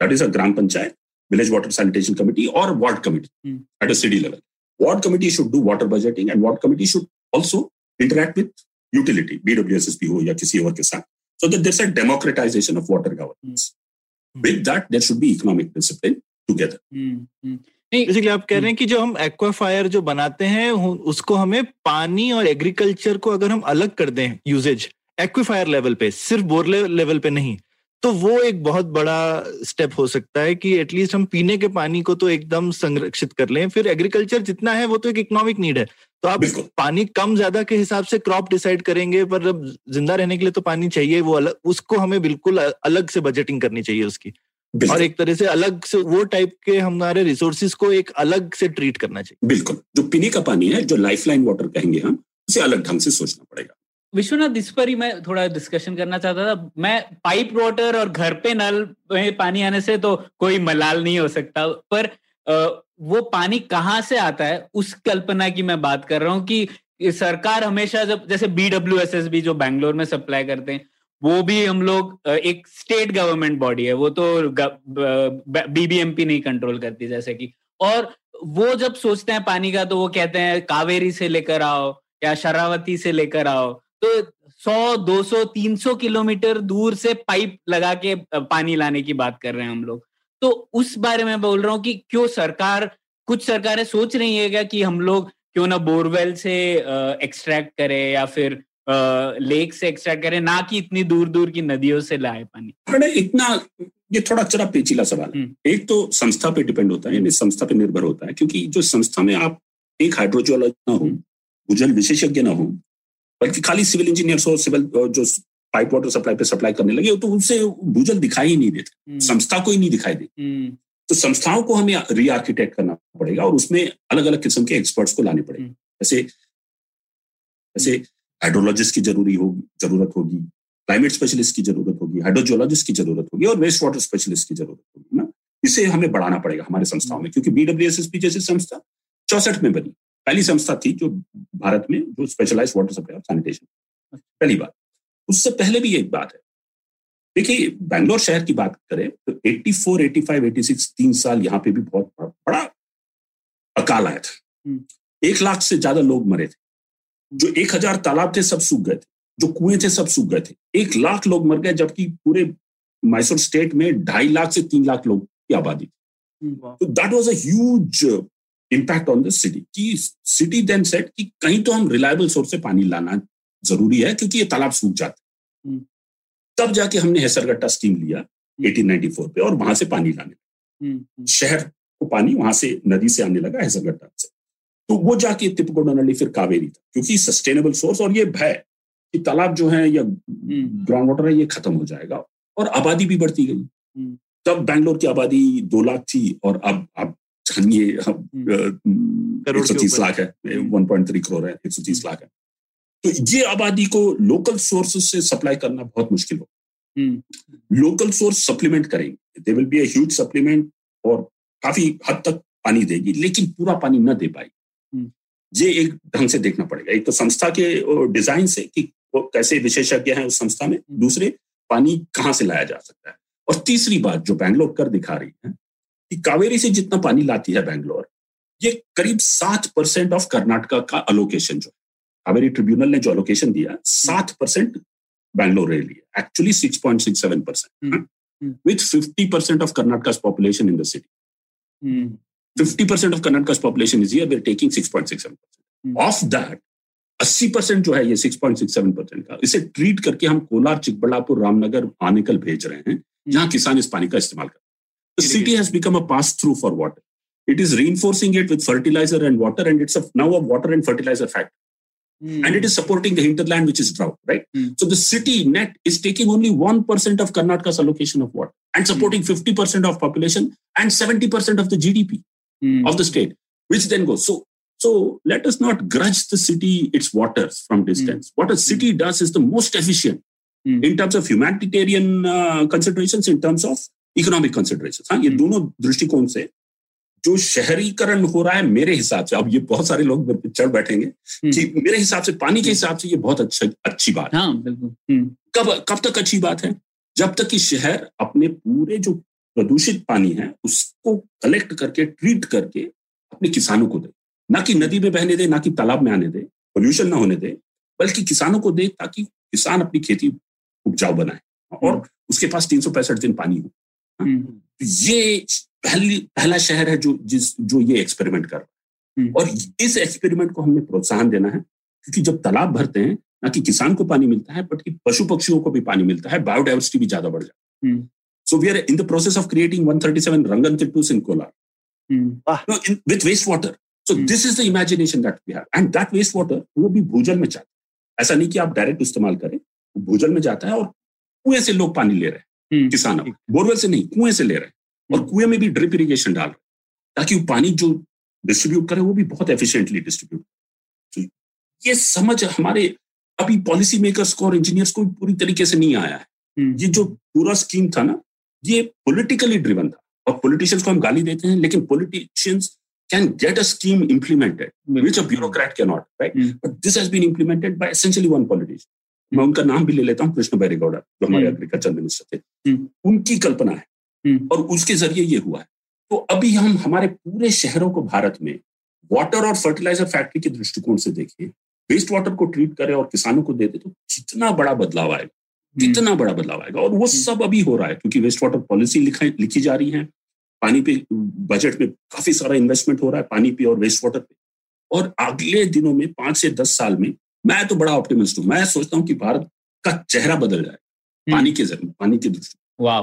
that is a gram panchayat, village water sanitation committee और ward committee at a city level. Ward committee should do water budgeting and ward committee should also interact with utility, B W S S P हो या किसी और के साथ, so that there's a democratization of water governance. Mm. With that, there should be economic discipline together. Mm. Mm. Basically आप कह रहे हैं कि जो हम एक्वाफायर जो बनाते हैं उसको हमें पानी और एग्रीकल्चर को अगर हम अलग कर दें यूजेज एक्वाफायर लेवल पे, सिर्फ बोरवेल लेवल पे नहीं, तो वो एक बहुत बड़ा स्टेप हो सकता है कि एटलीस्ट हम पीने के पानी को तो एकदम संरक्षित कर लें। फिर एग्रीकल्चर जितना है वो तो एक इकोनॉमिक नीड है, तो आप पानी कम ज्यादा के हिसाब से क्रॉप डिसाइड करेंगे, पर जब जिंदा रहने के लिए तो पानी चाहिए, वो अलग, उसको हमें बिल्कुल अलग से बजटिंग करनी चाहिए उसकी, और एक तरह से अलग से वो टाइप के हमारे रिसोर्सेज को एक अलग से ट्रीट करना चाहिए। बिल्कुल, जो पीने का पानी है, जो लाइफलाइन वाटर कहेंगे हम, उसे अलग ढंग से सोचना पड़ेगा। विश्वनाथ, इस पर ही मैं थोड़ा डिस्कशन करना चाहता था। मैं पाइप वाटर और घर पे नल में पानी आने से तो कोई मलाल नहीं हो सकता, पर वो पानी कहाँ से आता है उस कल्पना की मैं बात कर रहा हूँ कि सरकार हमेशा, जब जैसे बी डब्ल्यू एस एस भी जो बैंगलोर में सप्लाई करते हैं, वो भी हम लोग, एक स्टेट गवर्नमेंट बॉडी है, वो तो बी बी एम पी नहीं कंट्रोल करती जैसे कि, और वो जब सोचते हैं पानी का तो वो कहते हैं कावेरी से लेकर आओ या शरावती से लेकर आओ, तो सौ, दो सौ, तीन सौ किलोमीटर दूर से पाइप लगा के पानी लाने की बात कर रहे हैं हम लोग। तो उस बारे में बोल रहा हूँ कि क्यों सरकार, कुछ सरकारें सोच रही है क्या कि हम लोग क्यों ना बोरवेल से एक्सट्रैक्ट करें या फिर आ, लेक से एक्सट्रैक्ट करें, ना कि इतनी दूर दूर की नदियों से लाए पानी। इतना ये थोड़ा चरा पेचीला सवाल है। एक तो संस्था पे डिपेंड होता है, संस्था पे निर्भर होता है, क्योंकि जो संस्था में आप एक हाइड्रोजियोलॉजिस्ट ना हो, भूजल विशेषज्ञ ना हो, बल्कि खाली सिविल इंजीनियर्स हो, सिविल जो पाइप वाटर सप्लाई पे सप्लाई करने लगे तो उनसे भूजल दिखाई ही नहीं देता, संस्था को ही नहीं दिखाई देती। तो संस्थाओं को हमें रीआर्किटेक्ट करना पड़ेगा और उसमें अलग अलग किस्म के एक्सपर्ट्स को लाने पड़ेंगे। जैसे जैसे हाइड्रोलॉजिस्ट की जरूरी होगी जरूरत होगी, क्लाइमेट स्पेशलिस्ट की जरूरत होगी, हाइड्रोजियोलॉजिस्ट की जरूरत होगी और वेस्ट वाटर स्पेशलिस्ट की जरूरत होगी ना। इसे हमें बढ़ाना पड़ेगा हमारे संस्थाओं में, क्योंकि बीडब्ल्यूएसएसपी जैसी संस्था चौसठ में बनी, पहली संस्था थी जो भारत में जो स्पेशलाइज्ड वाटर सप्लाई और सैनिटेशन। पहली बात, उससे पहले भी एक बात है, देखिए बैंगलोर शहर की बात करें तो चौरासी, पचासी, छियासी तीन साल यहाँ पे भी बहुत बड़ा अकाल आया था। एक लाख से ज्यादा लोग मरे थे, जो एक हजार तालाब थे सब सूख गए थे, जो कुएं थे सब सूख गए थे, एक लाख लोग मर गए, जबकि पूरे मैसूर स्टेट में ढाई लाख से तीन लाख लोग की आबादी थी। तो that was a huge impact on the city की सिटी देन सेट कि कहीं तो हम रिलायबल सोर्स से पानी लाना जरूरी है क्योंकि ये तालाब सूख जाते। तब जाके हमने हेसरघट्टा स्कीम लिया अठारह चौरानवे पे और वहां से पानी लाने, शहर को पानी वहां से नदी से आने लगा हेसरघट्टा से, तो वो जाके तिपकोडानली फिर कावेरी था, क्योंकि सस्टेनेबल सोर्स और ये भय कि तालाब जो है या ग्राउंड वाटर है ये खत्म हो जाएगा और आबादी भी बढ़ती गई। तब बैंगलोर की आबादी दो लाख थी और अब अब ये एक सौ तीस लाख है, वन पॉइंट थ्री करोड़ है, एक सौ तीस लाख है। तो ये आबादी को लोकल सोर्सेस से सप्लाई करना बहुत मुश्किल हो। लोकल सोर्स सप्लीमेंट करेंगे, they will be a huge supplement और काफी हद तक पानी देगी, लेकिन पूरा पानी न दे पाएगी। ये एक ढंग से देखना पड़ेगा, एक तो संस्था के डिजाइन से कि कैसे विशेषज्ञ हैं उस संस्था में, दूसरे पानी कहाँ से लाया जा सकता है, और तीसरी बात जो बैंगलोर कर दिखा रही है कि कावेरी से जितना पानी लाती है बैंगलोर, ये करीब सात परसेंट ऑफ कर्नाटका का अलोकेशन जो कावेरी ट्रिब्यूनल ने जो अलोकेशन दिया सात परसेंट बैंगलोर ने लिया, actually six point six seven percent with fifty percent of Karnataka's population in the city. Fifty percent of Karnataka's population is here, we are taking six point six seven percent of that. अस्सी परसेंट जो है ये six point six seven percent का, इसे treat करके हम कोलार, चिकबल्लापुर, रामनगर, आनेकल भेज रहे हैं जहां किसान इस पानी का इस्तेमाल कर। The city has become a pass through for water. It is reinforcing it with fertilizer and water, and it's a, now a water and fertilizer factory. Mm. And it is supporting the hinterland, which is drought, right? Mm. So the city net is taking only one percent of Karnataka's allocation of water and supporting mm. fifty percent of population and seventy percent of the G D P mm. of the state, which then goes. So, so let us not grudge the city its waters from distance. Mm. What a city mm. does is the most efficient mm. in terms of humanitarian uh, considerations, in terms of economic consideration. हाँ, ये दोनों दृष्टिकोण से जो शहरीकरण हो रहा है मेरे हिसाब से, अब ये बहुत सारे लोग चढ़ बैठेंगे कि मेरे हिसाब से पानी के हिसाब से ये बहुत अच्छा अच्छी बात है। हाँ, बिल्कुल। कब कब तक अच्छी बात है? जब तक कि शहर अपने पूरे जो प्रदूषित पानी है उसको कलेक्ट करके ट्रीट करके अपने किसानों को दे, ना कि नदी में बहने दे, ना कि तालाब में आने दे, पोल्यूशन ना होने दे, बल्कि किसानों को दे ताकि किसान अपनी खेती उपजाऊ बनाए और उसके पास तीन सौ पैंसठ दिन पानी हो। ये पहली पहला शहर है जो जिस जो ये एक्सपेरिमेंट कर रहा है और इस एक्सपेरिमेंट को हमने प्रोत्साहन देना है, क्योंकि जब तालाब भरते हैं ना कि किसान को पानी मिलता है बट कि पशु पक्षियों को भी पानी मिलता है, बायोडाइवर्सिटी भी ज्यादा बढ़ जाती है। So we are in the process of creating one thirty seven रंगन तिट्टूस in Kolar with waste water. So this is the imagination that we have and that waste water वो भी भूजल में जाता है। ऐसा नहीं कि आप डायरेक्ट इस्तेमाल करें, भूजल में जाता है और कुएं से लोग पानी ले रहे हैं किसान, अब बोरवेल से नहीं कुएं से ले रहे हैं और कुएं में भी ड्रिप इरिगेशन डाल रहे हैं ताकि वो पानी जो डिस्ट्रीब्यूट करे वो भी बहुत एफिशिएंटली डिस्ट्रीब्यूट। तो ये समझ हमारे अभी पॉलिसी मेकर्स को और इंजीनियर्स को पूरी तरीके से नहीं आया है। ये जो पूरा स्कीम था ना, ये पॉलिटिकली ड्रिवन था और पॉलिटिशियंस को हम गाली देते हैं, लेकिन politicians can get a scheme implemented which a bureaucrat can not, right? But this has been implemented by essentially one politician, मैं उनका नाम भी ले लेता हूँ, कृष्ण बैरेगौड़ा, जो हमारे एग्रीकल्चर मिनिस्टर थे, उनकी कल्पना है और उसके जरिए ये हुआ है। तो अभी हम हमारे पूरे शहरों को भारत में वाटर और फर्टिलाइजर फैक्ट्री के दृष्टिकोण से देखें, वेस्ट वाटर को ट्रीट करें और किसानों को दे दे, तो कितना बड़ा बदलाव आएगा, कितना बड़ा बदलाव आएगा। और वो सब अभी हो रहा है क्योंकि वेस्ट वाटर पॉलिसी लिखी जा रही है, पानी पे बजट में काफी सारा इन्वेस्टमेंट हो रहा है पानी पे और वेस्ट वाटर पे। और अगले दिनों में पांच से दस साल में मैं तो बड़ा ऑप्टिमिस्ट हूँ, मैं सोचता हूँ कि भारत का चेहरा बदल जाए पानी के जरिए, पानी के दृष्टि। वाह,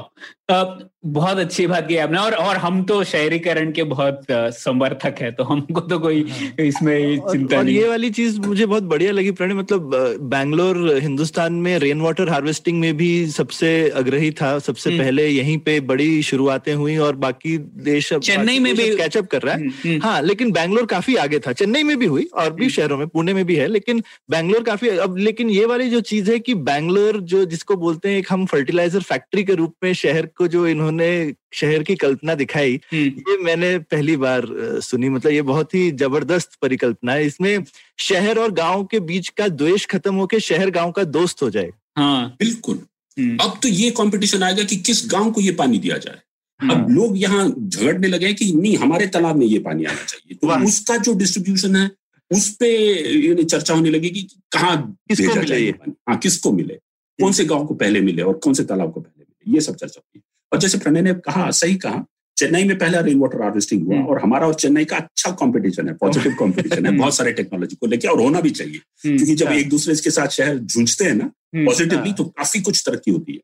बहुत अच्छी बात की आपने, और और हम तो शहरीकरण के बहुत समर्थक है, तो हमको तो कोई इसमें चिंता और, नहीं। और ये वाली चीज मुझे बहुत बढ़िया लगी प्रणय, मतलब बैंगलोर हिंदुस्तान में रेन वाटर हार्वेस्टिंग में भी सबसे अग्रही था, सबसे पहले यहीं पे बड़ी शुरुआतें हुई और बाकी देश अब चेन्नई में भी कैचअप कर रहा है। हाँ, लेकिन बैंगलोर काफी आगे था, चेन्नई में भी हुई और भी शहरों में, पुणे में भी है, लेकिन बैंगलोर काफी अब। लेकिन ये वाली जो चीज है कि बैंगलोर जो जिसको बोलते हैं एक हम फर्टिलाइजर फैक्ट्री के रूप में शहर को जो इन्होंने शहर की कल्पना दिखाई, ये मैंने पहली बार सुनी। मतलब ये बहुत ही जबरदस्त परिकल्पना है, इसमें शहर और गांव के बीच का द्वेष खत्म होकर शहर गांव का दोस्त हो जाएगा। हाँ बिल्कुल, अब तो ये कंपटीशन आएगा कि किस गांव को ये पानी दिया जाए। हाँ। अब लोग यहाँ झगड़ने लगे कि नहीं हमारे तालाब में ये पानी आना चाहिए, तो उसका जो डिस्ट्रीब्यूशन है उस पर चर्चा होने लगेगी कि कहाँ भेजा जाए, हाँ किसको मिले, कौन से गाँव को पहले मिले और कौन से तालाब को पहले मिले, ये सब चर्चा होगी। और जैसे प्रणय ने कहा, सही कहा, चेन्नई में पहला रेन वाटर हार्वेस्टिंग हुआ और हमारा और चेन्नई का अच्छा कंपटीशन है, पॉजिटिव कंपटीशन है बहुत सारे टेक्नोलॉजी को लेके, और होना भी चाहिए क्योंकि जब एक दूसरे के साथ शहर जूझते हैं ना पॉजिटिवली तो काफी कुछ तरक्की होती है।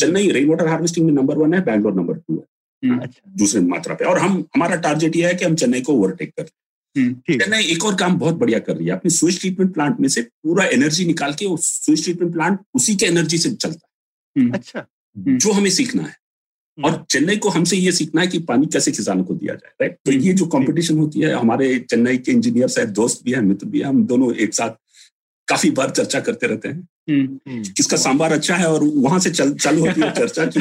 चेन्नई रेन वाटर हार्वेस्टिंग में नंबर वन है, बैंगलोर नंबर टू है दूसरे मात्रा पे, और हम हमारा टारगेट ये है कि हम चेन्नई को ओवरटेक कर लें। चेन्नई एक और काम बहुत बढ़िया कर रही है, अपने स्विच ट्रीटमेंट प्लांट में से पूरा एनर्जी निकाल के, और स्विच ट्रीटमेंट प्लांट उसी के एनर्जी से चलता है। अच्छा, जो हमें सीखना है, और चेन्नई को हमसे ये सीखना है कि पानी कैसे किसानों को दिया जाए, राइट। तो ये जो कंपटीशन होती है, हमारे चेन्नई के इंजीनियर्स हैं, दोस्त भी हैं, मित्र भी हैं, हम दोनों एक साथ काफी बार चर्चा करते रहते हैं किसका सांबार अच्छा है, और वहां से चल, चालू होती है चर्चा कि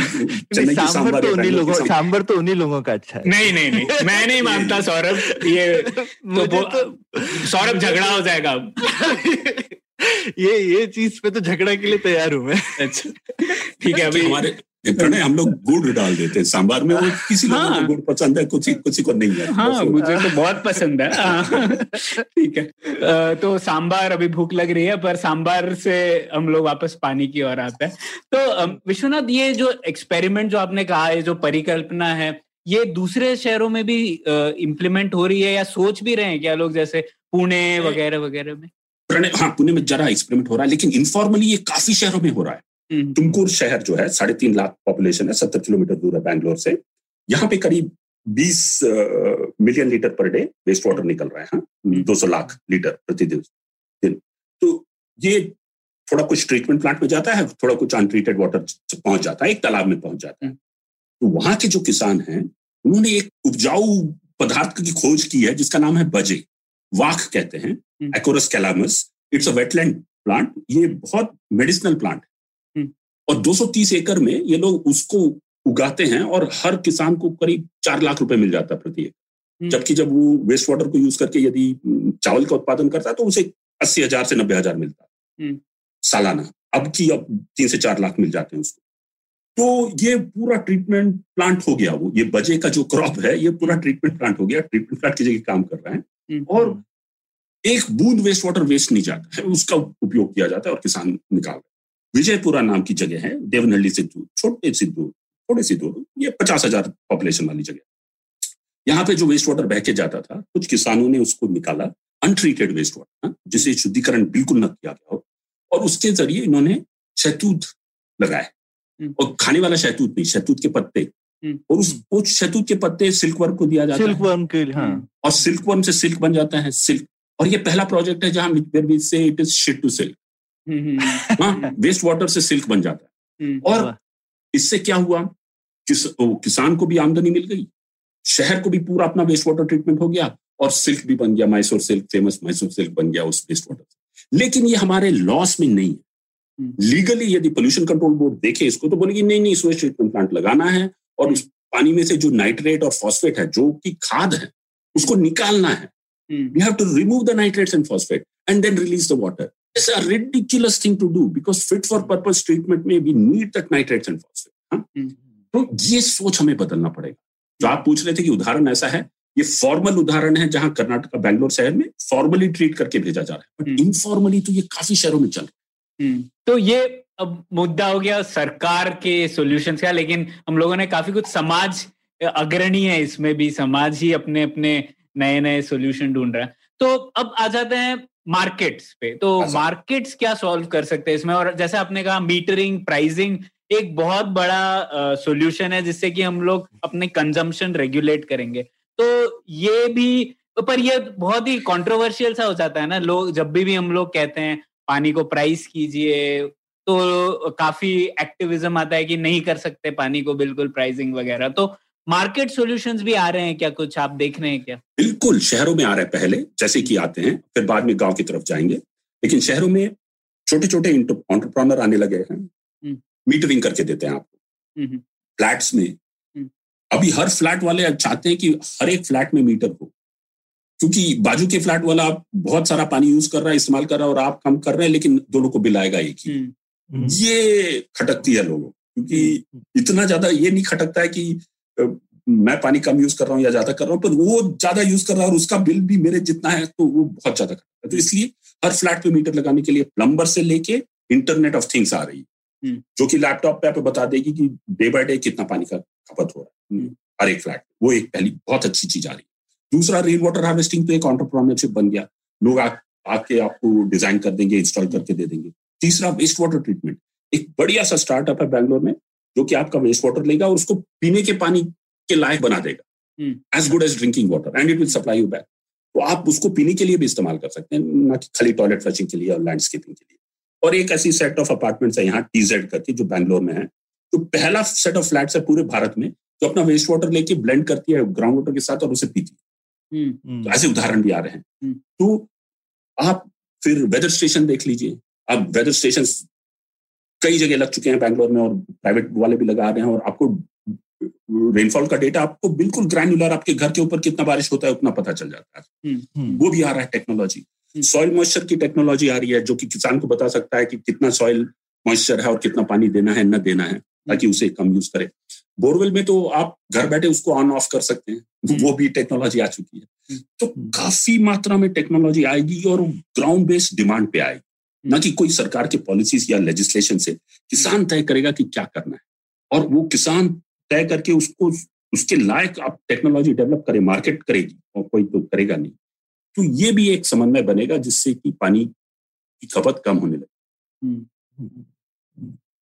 चेन्नई की सांबार तो उन्हीं लोगों सांबार तो उन्हीं लोगों का अच्छा है। नहीं नहीं नहीं, मैं नहीं मानता सौरभ, ये सौरभ झगड़ा हो जाएगा, ये ये चीज पे तो झगड़ा के लिए तैयार हूं मैं। अच्छा ठीक है, अभी हमारे प्रणय हम लोग गुड़ डाल देते हैं सांबार में, वो किसी लोगों को गुड़ पसंद है, कुछ किसी को नहीं है। हाँ, मुझे तो बहुत पसंद है। ठीक है, तो सांबार, अभी भूख लग रही है, पर सांबार से हम लोग वापस पानी की ओर आते हैं। तो विश्वनाथ, ये जो एक्सपेरिमेंट जो आपने कहा है, जो परिकल्पना है, ये दूसरे शहरों में भी इम्प्लीमेंट हो रही है या सोच भी रहे हैं क्या लोग, जैसे पुणे वगैरह वगैरह में? प्रणय, हाँ पुणे में जरा एक्सपेरिमेंट हो रहा है, लेकिन इनफॉर्मली ये काफी शहरों में हो रहा है। तुमकुर शहर जो है, साढ़े तीन लाख पॉपुलेशन है, सत्तर किलोमीटर दूर है बैंगलोर से, यहाँ पे करीब बीस million litre per day waste water निकल रहा है। हाँ, दो सौ लाख लीटर प्रतिदिन। तो ये थोड़ा कुछ ट्रीटमेंट प्लांट में जाता है, थोड़ा कुछ अनट्रीटेड वाटर पहुंच जाता है, एक तालाब में पहुंच जाता है। तो वहां के जो किसान हैं, उन्होंने एक उपजाऊ पदार्थ की खोज की है जिसका नाम है बजे, वाख कहते हैं, acorus calamus. It's a wetland plant, ये बहुत मेडिसिनल प्लांट है, और दो सौ तीस एकड़ में ये लोग उसको उगाते हैं, और हर किसान को करीब चार लाख रुपए मिल जाता है प्रति एकड़। जबकि जब वो वेस्ट वाटर को यूज करके यदि चावल का उत्पादन करता है तो उसे अस्सी हजार से नब्बे हजार मिलता है सालाना, अब की अब तीन से चार लाख मिल जाते हैं उसको। तो ये पूरा ट्रीटमेंट प्लांट हो गया, वो ये बजे का जो क्रॉप है ये पूरा ट्रीटमेंट प्लांट हो गया, ट्रीटमेंट प्लांट की जगह काम कर रहे हैं, और एक बूंद वेस्ट वाटर वेस्ट नहीं जाता है, उसका उपयोग किया जाता है और किसान निकाल। विजयपुरा नाम की जगह है, देवनहल्ली से दूर, छोटे से दूर, थोड़े से दूर, ये पचास हजार पॉपुलेशन वाली जगह। यहाँ पे जो वेस्ट वाटर बह के जाता था, कुछ किसानों ने उसको निकाला, अनट्रीटेड वेस्ट वाटर, जिसे शुद्धिकरण बिल्कुल न किया गया हो, और उसके जरिए इन्होंने शहतूत लगाए, और खाने वाला शहतूत नहीं, शहतूत के पत्ते, और उस उस शहतूत के पत्ते सिल्क वर्म को दिया जाता है, सिल्क वर्म के, हाँ, और सिल्क वर्म से सिल्क बन जाता है, सिल्क। और ये पहला प्रोजेक्ट है जहाँ मिल्बेरी से it is shit to silk, waste water से सिल्क बन जाता है। और इससे क्या हुआ, किस, किसान को भी आमदनी मिल गई, शहर को भी पूरा अपना वेस्ट वाटर ट्रीटमेंट हो गया, और सिल्क भी बन गया, Mysore silk, famous Mysore silk बन गया उस वेस्ट वाटर से। लेकिन ये हमारे लॉस में नहीं है। लीगली यदि पोल्यूशन कंट्रोल बोर्ड देखे इसको तो बोलेगी नहीं नहीं, स्वेस्ट ट्रीटमेंट प्लांट लगाना है, और उस पानी में से जो नाइट्रेट और फॉस्फेट है, जो कि खाद है, उसको निकालना है। We have to remove the nitrates and phosphate and then release the water. It's a ridiculous thing to do because fit for purpose treatment में we need that nitrates and phosphate. तो ये सोच हमें बदलना पड़ेगा। जो आप पूछ रहे थे कि उदाहरण ऐसा है, ये फॉर्मल उदाहरण है जहां कर्नाटक बैंगलोर शहर में फॉर्मली ट्रीट करके भेजा जा रहा है, बट इनफॉर्मली तो ये काफी शहरों में चल रहा है। तो ये अब मुद्दा हो गया सरकार के सोल्यूशन का, लेकिन हम लोगों ने काफी कुछ, समाज अग्रणी है इसमें भी, समाज ही अपने अपने नए नए सोल्यूशन ढूंढ रहा है। तो अब आ जाते हैं मार्केट्स पे। तो मार्केट्स क्या सॉल्व कर सकते हैं इसमें, और जैसे आपने कहा मीटरिंग, प्राइसिंग, एक बहुत बड़ा सॉल्यूशन है जिससे कि हम लोग अपने कंजम्पशन रेगुलेट करेंगे। तो ये भी, पर ये बहुत ही कंट्रोवर्शियल सा हो जाता है ना, लोग जब भी, भी हम लोग कहते हैं पानी को प्राइस कीजिए तो काफी एक्टिविज्म आता है कि नहीं कर सकते पानी को बिल्कुल प्राइसिंग वगैरह। तो मार्केट सॉल्यूशंस भी आ रहे हैं क्या, कुछ आप देख रहे हैं क्या? बिल्कुल, शहरों में आ रहे हैं पहले, जैसे कि आते हैं, फिर बाद में गांव की तरफ जाएंगे, लेकिन शहरों में छोटे छोटे एंटरप्रेन्योर आने लगे हैं, मीटरिंग करके देते हैं आपको फ्लैट्स में। अभी हर फ्लैट वाले चाहते हैं कि हर एक फ्लैट में मीटर हो, क्योंकि बाजू के फ्लैट वाला बहुत सारा पानी यूज कर रहा है, इस्तेमाल कर रहा है, और आप कम कर रहे हैं, लेकिन दोनों को बिल आएगा एक ही। ये खटकती है लोगों, क्योंकि इतना ज्यादा ये नहीं खटकता है कि मैं पानी कम यूज कर रहा हूँ या ज्यादा कर रहा हूँ, पर वो ज्यादा यूज कर रहा है और उसका बिल भी मेरे जितना है, तो वो बहुत ज्यादा खटकता है। तो इसलिए हर फ्लैट पे मीटर लगाने के लिए प्लम्बर से लेके इंटरनेट ऑफ थिंग्स आ रही है, जो कि लैपटॉप पे आप बता देगी कि डे बाय डे कितना पानी का खपत हो रहा है हर एक फ्लैट। वो एक पहली बहुत अच्छी चीज आ रही है। दूसरा, रेन वाटर हार्वेस्टिंग तो एक एंटरप्रेन्योरशिप बन गया, लोग आके आपको डिजाइन कर देंगे, इंस्टॉल करके दे देंगे। तीसरा, वेस्ट वाटर ट्रीटमेंट, एक बढ़िया सा स्टार्टअप है बैंगलोर में, जो कि आपका वेस्ट वाटर लेगा और उसको पीने के पानी के लायक बना देगा, as good as drinking water, and it will supply you back. तो आप उसको पीने के लिए भी इस्तेमाल कर सकते हैं, ना कि खाली टॉयलेट फ्लशिंग के लिए और लैंडस्केपिंग के लिए। और एक ऐसी सेट ऑफ अपार्टमेंट्स है यहाँ टीजेड करके, जो बैंगलोर में है, तो पहला सेट ऑफ फ्लैट्स है पूरे भारत में जो अपना वेस्ट वाटर लेके ब्लेंड करती है ग्राउंड वाटर के साथ और उसे पीती है। तो ऐसे उदाहरण भी आ रहे हैं। तो आप फिर वेदर स्टेशन देख लीजिए, आप वेदर स्टेशन कई जगह लग चुके हैं बैंगलोर में, और प्राइवेट वाले भी लगा रहे हैं, और आपको रेनफॉल का डेटा आपको बिल्कुल ग्रैन्युलर आपके घर के ऊपर कितना बारिश होता है उतना पता चल जाता है। वो भी आ रहा है टेक्नोलॉजी। सॉइल मॉइस्चर की टेक्नोलॉजी आ रही है, जो कि किसान को बता सकता है कि कितना सॉइल मॉइस्चर है और कितना पानी देना है न देना है, ताकि उसे कम यूज करे। बोरवेल में तो आप घर बैठे उसको ऑन ऑफ कर सकते हैं, वो भी टेक्नोलॉजी आ चुकी है। तो काफी मात्रा में टेक्नोलॉजी आएगी और ग्राउंड बेस्ड डिमांड पे आएगी, ना कि कोई सरकार के पॉलिसीज या लेजिस्लेशन से। किसान तय करेगा कि क्या करना है, और वो किसान तय करके उसको उसके लायक आप टेक्नोलॉजी डेवलप करे, मार्केट करेगी, और कोई तो करेगा नहीं। तो ये भी एक समन्वय बनेगा जिससे कि पानी की खपत कम होने लगे।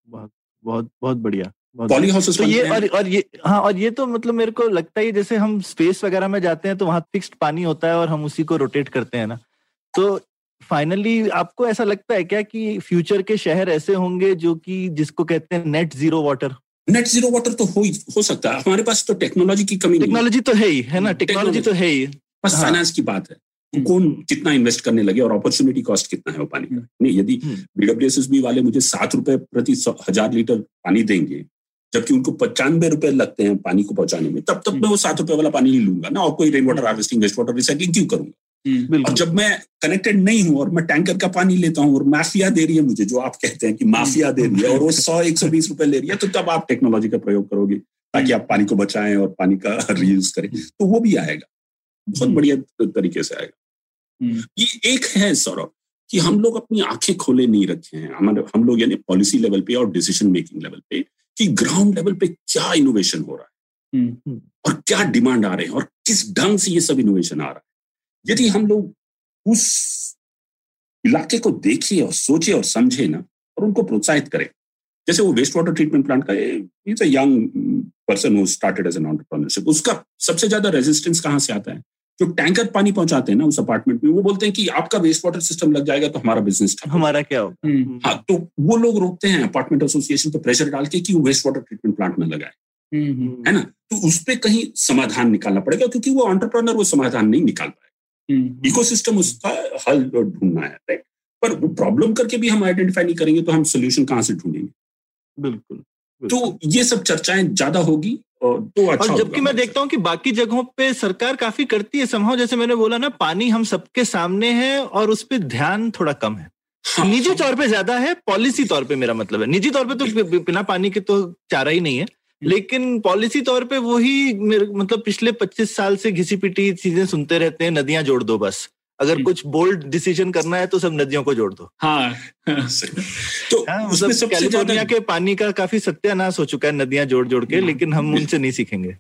बहुत बहुत बहुत बढ़िया। पॉली हाउसेस तो ये और, और ये हाँ और ये तो मतलब मेरे को लगता है, जैसे हम स्पेस वगैरह में जाते हैं तो वहाँ फिक्स्ड पानी होता है और हम उसी को रोटेट करते हैं ना। तो फाइनली आपको ऐसा लगता है क्या कि फ्यूचर के शहर ऐसे होंगे जो कि जिसको कहते हैं net zero water? Net zero water तो हो हो सकता है, हमारे पास तो टेक्नोलॉजी की कमी नहीं। टेक्नोलॉजी तो है ही है ना, टेक्नोलॉजी तो है ही, बस फाइनेंस की बात है, कौन कितना इन्वेस्ट करने लगे और अपॉर्चुनिटी कॉस्ट कितना है वो पानी का। नहीं, यदि बीडब्ल्यूएसएसबी वाले मुझे सात रुपए प्रति हजार लीटर पानी देंगे, जबकि उनको पचानवे रुपए लगते हैं पानी को पहुंचाने में, तब तब मैं वो सात रुपए वाला पानी ही लूंगा ना, और कोई rain water harvesting, waste water recycling क्यों करूंगा? और जब मैं कनेक्टेड नहीं हूं और मैं टैंकर का पानी लेता हूं और माफिया दे रही है मुझे, जो आप कहते हैं कि माफिया दे रही है, और वो सौ एक सौ बीस रुपए ले रही है, तो तब आप टेक्नोलॉजी का प्रयोग करोगे ताकि आप पानी को बचाएं और पानी का रीयूज करें। तो वो भी आएगा, बहुत बढ़िया तरीके से आएगा। ये एक है सौरभ कि हम लोग अपनी आंखें खोले नहीं रखे हैं, हमारे हम लोग यानी पॉलिसी लेवल पे और डिसीजन मेकिंग लेवल पे, कि ग्राउंड लेवल पे क्या इनोवेशन हो रहा है और क्या डिमांड आ रहे हैं और किस ढंग से ये सब इनोवेशन आ रहा है। यदि हम लोग उस इलाके को देखें और सोचे और समझे ना, और उनको प्रोत्साहित करें, जैसे वो वेस्ट वाटर ट्रीटमेंट प्लांट का, it's a young person who started as an entrepreneurship. उसका सबसे ज्यादा रेजिस्टेंस कहाँ से आता है? जो टैंकर पानी पहुंचाते हैं ना उस अपार्टमेंट में, वो बोलते हैं कि आपका वेस्ट वाटर सिस्टम लग जाएगा तो हमारा बिजनेस ठप, हमारा क्या होगा। हाँ, तो वो लोग रोकते हैं, अपार्टमेंट एसोसिएशन पे प्रेशर डाल के कि वो वेस्ट वाटर ट्रीटमेंट प्लांट में लगाए, है ना। तो उस पर कहीं समाधान निकालना पड़ेगा, क्योंकि वो एंटरप्रेन्योर वो समाधान नहीं निकाल पाएगा, इकोसिस्टम उसका हल ढूंढना है, राइट। पर वो प्रॉब्लम करके भी हम आइडेंटिफाई नहीं करेंगे तो हम सोल्यूशन कहाँ से ढूंढेंगे? बिल्कुल, बिल्कुल। तो ये सब चर्चाएं ज्यादा होगी, तो अच्छा। और जबकि मैं देखता हूँ कि बाकी जगहों पे सरकार काफी करती है somehow, जैसे मैंने बोला ना, पानी हम सबके सामने है और उस पर ध्यान थोड़ा कम है। हाँ, निजी हाँ, तौर पे ज्यादा है, पॉलिसी तौर पे मेरा मतलब है। निजी तौर पे तो बिना पानी के तो चारा ही नहीं है, लेकिन पॉलिसी तौर पे वही मतलब पिछले पच्चीस साल से घिसी पिटी चीजें सुनते रहते हैं, नदियां जोड़ दो बस, अगर कुछ बोल्ड डिसीजन करना है तो सब नदियों को जोड़ दो। हाँ, तो हाँ, उसमें सब कैलिफोर्निया के पानी का काफी सत्यानाश हो चुका है नदियां जोड़ जोड़ के, लेकिन हम उनसे नहीं सीखेंगे।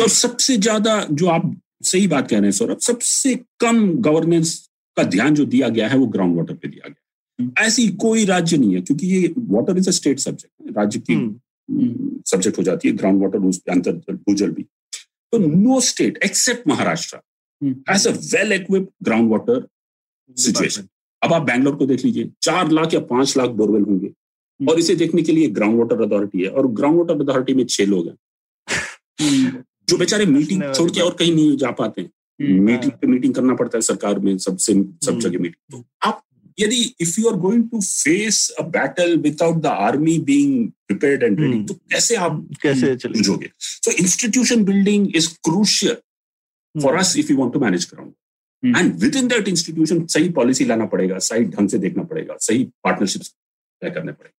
और सबसे ज्यादा जो आप सही बात कह रहे हैं सौरभ, सबसे कम गवर्नेंस का ध्यान जो दिया गया है वो ग्राउंड वाटर पे दिया गया है। ऐसी कोई राज्य नहीं है, क्योंकि ये water is a state subject, राज्य की सब्जेक्ट हो जाती है ग्राउंड वाटर, अंतर भूजल भी। तो no state except Maharashtra as a well equipped ground water situation. अब आप बैंगलोर को देख लीजिए, चार लाख या पांच लाख बोरवेल होंगे और इसे देखने के लिए ग्राउंड वाटर अथॉरिटी है और ग्राउंड वाटर अथॉरिटी में छह लोग हैं जो बेचारे मीटिंग छोड़ के और कहीं नहीं जा पाते हैं। मीटिंग पे मीटिंग करना पड़ता है सरकार में, सबसे सब जगह मीटिंग। तो आप यदि if you are going to face a battle without the army being prepared and ready, तो कैसे आप कैसे चलोगे? So institution building is crucial for us if you want to manage ground. And within that institution सही policy लाना पड़ेगा, सही ढंग से देखना पड़ेगा, सही पार्टनरशिप तय करने पड़ेगा।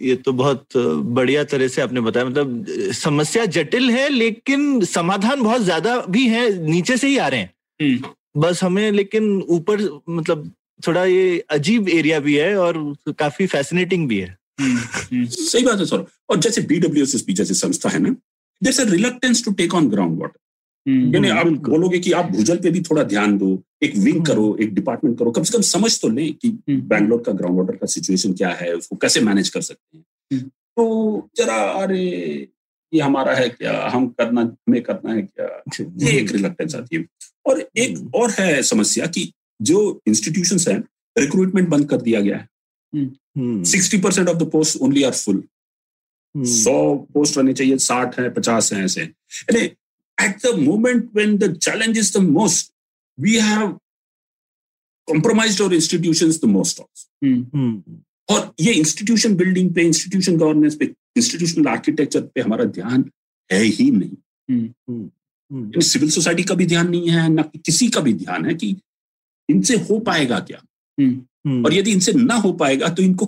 ये तो बहुत बढ़िया तरह से आपने बताया। मतलब समस्या जटिल है लेकिन समाधान बहुत ज्यादा भी है, नीचे से ही आ रहे हैं बस हमें, लेकिन ऊपर मतलब थोड़ा ये अजीब एरिया भी है और काफी फैसिनेटिंग भी है। सही बात है सर। और जैसे बीडब्ल्यूएसएसपी जैसी संस्था है ना, there is a reluctance to take on ground water. यानी आप बोलोगे कि आप भूजल पे भी थोड़ा ध्यान दो, एक विंग करो, एक डिपार्टमेंट करो, कम से कम समझ तो लें कि बैंगलोर का ग्राउंड वाटर का सिचुएशन क्या है, उसको कैसे मैनेज कर सकते हैं। तो जरा अरे ये हमारा है क्या, हम करना हमें करना है क्या, ये एक रिलक्टेंस आती है। और एक और है समस्या कि जो इंस्टीट्यूशंस हैं, रिक्रूटमेंट बंद कर दिया गया है। Sixty percent of the post only are full. सौ पोस्ट रहने चाहिए, साठ है, पचास है, ऐसे। यानी at the moment when the challenge is the most, we have compromised our institutions the most also. Mm-hmm. और ये institution building पे, institution governance पे, institutional architecture पे हमारा ध्यान है ही नहीं। Mm-hmm. Mm-hmm. सिविल सोसाइटी का भी ध्यान नहीं है, ना किसी का भी ध्यान है कि इनसे हो पाएगा क्या। Mm-hmm. और यदि इनसे ना हो पाएगा तो इनको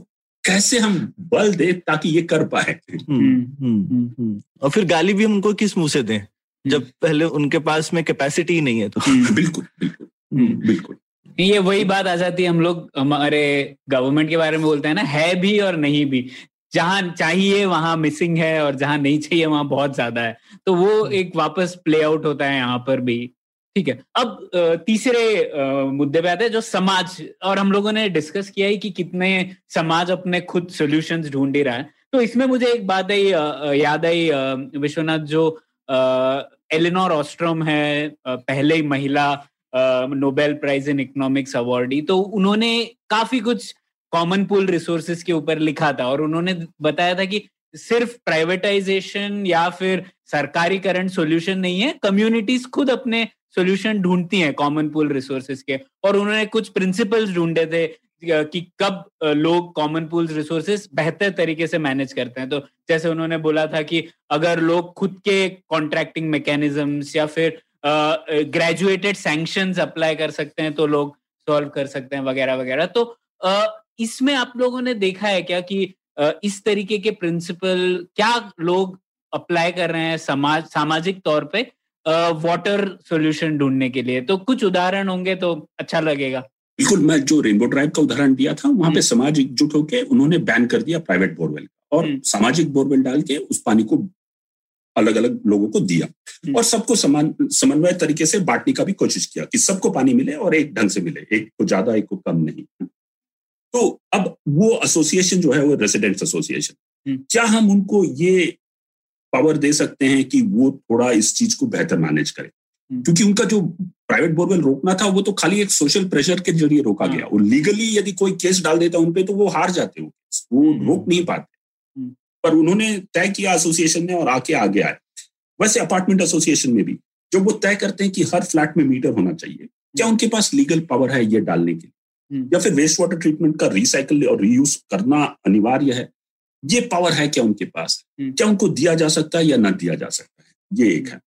कैसे हम बल दे ताकि ये कर पाए। Mm-hmm. Mm-hmm. और फिर गाली भी हम उनको किस मुंह से दें जब पहले उनके पास में कैपेसिटी नहीं है। तो बिल्कुल बिल्कुल बिल्कुल ये वही बात आ जाती है। हम लोग हमारे गवर्नमेंट के बारे में बोलते हैं ना, है भी और नहीं भी। जहाँ चाहिए वहाँ मिसिंग है और जहाँ नहीं चाहिए वहाँ बहुत ज्यादा है। तो वो एक वापस प्ले आउट होता है यहाँ पर भी। ठीक है, अब तीसरे मुद्दे पे आते हैं जो समाज, और हम लोगों ने डिस्कस किया है कि कितने समाज अपने खुद सोल्यूशंस ढूंढ ही रहा है। तो इसमें मुझे एक बात आई याद आई विश्वनाथ, जो एलिनोर ऑस्ट्रोम है, पहले महिला Nobel prize in economics awardee, तो उन्होंने काफी कुछ कॉमन पूल रिसोर्सेज के ऊपर लिखा था और उन्होंने बताया था कि सिर्फ प्राइवेटाइजेशन या फिर सरकारीकरण सॉल्यूशन नहीं है, कम्युनिटीज खुद अपने सॉल्यूशन ढूंढती हैं कॉमन पूल रिसोर्सेज के। और उन्होंने कुछ प्रिंसिपल्स ढूंढे थे कि कब लोग कॉमन पूल रिसोर्सेस बेहतर तरीके से मैनेज करते हैं। तो जैसे उन्होंने बोला था कि अगर लोग खुद के कॉन्ट्रैक्टिंग मैकेनिज्म्स या फिर ग्रेजुएटेड सैंक्शंस अप्लाई कर सकते हैं तो लोग सॉल्व कर सकते हैं वगैरह वगैरह। तो uh, इसमें आप लोगों ने देखा है क्या कि uh, इस तरीके के प्रिंसिपल क्या लोग अप्लाई कर रहे हैं समाज सामाजिक तौर पर वाटर सोल्यूशन ढूंढने के लिए? तो कुछ उदाहरण होंगे तो अच्छा लगेगा। बिल्कुल, मैं जो रेनबो ड्राइव का उदाहरण दिया था, वहां पे समाज एकजुट होकर उन्होंने बैन कर दिया प्राइवेट बोरवेल और सामाजिक बोरवेल डाल के उस पानी को अलग अलग लोगों को दिया और सबको समान समन्वय तरीके से बांटने का भी कोशिश किया कि सबको पानी मिले और एक ढंग से मिले, एक को ज्यादा एक को कम नहीं। तो अब वो एसोसिएशन जो है वो रेसिडेंट्स एसोसिएशन, क्या हम उनको ये पावर दे सकते हैं कि वो थोड़ा इस चीज को बेहतर मैनेज करें? क्योंकि उनका जो प्राइवेट बोरवेल रोकना था वो तो खाली एक सोशल प्रेशर के जरिए रोका गया। और लीगली यदि कोई केस डाल देता उन पे तो वो हार जाते, वो रोक नहीं पाते। पर उन्होंने तय किया एसोसिएशन ने और आके आगे आए। वैसे अपार्टमेंट एसोसिएशन में भी जब वो तय करते हैं कि हर फ्लैट में मीटर होना चाहिए, क्या उनके पास लीगल पावर है ये डालने के लिए? या फिर वेस्ट वाटर ट्रीटमेंट का रिसाइकल और रीयूज करना अनिवार्य है, ये पावर है क्या उनके पास? क्या उनको दिया जा सकता है या ना दिया जा सकता है? ये एक है।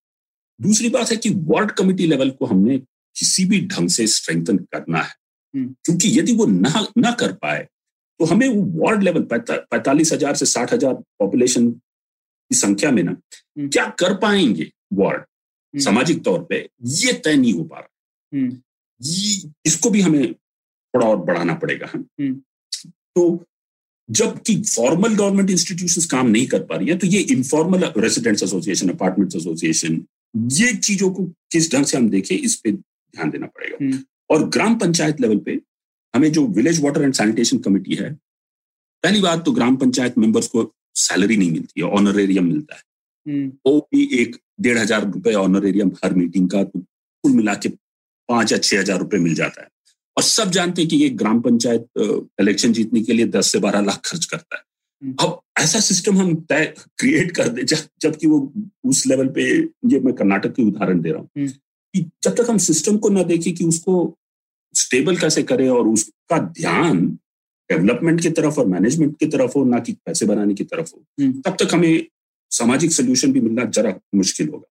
दूसरी बात है कि वार्ड कमेटी लेवल को हमने किसी भी ढंग से स्ट्रेंथन करना है, क्योंकि यदि वो ना ना कर पाए तो हमें वो वार्ड लेवल पैंतालीस हजार से साठ हजार पॉपुलेशन की संख्या में ना क्या कर पाएंगे वार्ड सामाजिक तौर पे, ये तय नहीं हो पा रहा। ये इसको भी हमें थोड़ा और बढ़ाना पड़ेगा। तो जबकि फॉर्मल गवर्नमेंट इंस्टीट्यूशंस काम नहीं कर पा रही है, तो ये informal residents association, apartments association, ये चीजों को किस ढंग से हम देखें इस पे ध्यान देना पड़ेगा। और ग्राम पंचायत लेवल पे हमें जो village water and sanitation committee है पहली बात तो ग्राम पंचायत मेंबर्स को सैलरी नहीं मिलती है, ऑनरेरियम मिलता है, वो भी एक डेढ़ हजार रुपये ऑनरेरियम हर मीटिंग का, तो कुल मिला के पांच या छह हजार रुपये मिल जाता है। और सब जानते हैं कि ये ग्राम पंचायत इलेक्शन जीतने के लिए दस से बारह लाख खर्च करता है। अब ऐसा सिस्टम हम तय क्रिएट कर दे, जबकि वो उस लेवल पे, ये मैं कर्नाटक की उदाहरण दे रहा हूँ, कि जब तक हम सिस्टम को ना देखें कि उसको स्टेबल कैसे करें और उसका ध्यान डेवलपमेंट की तरफ और मैनेजमेंट की तरफ हो, ना कि पैसे बनाने की तरफ हो, तब तक हमें सामाजिक सोल्यूशन भी मिलना जरा मुश्किल होगा।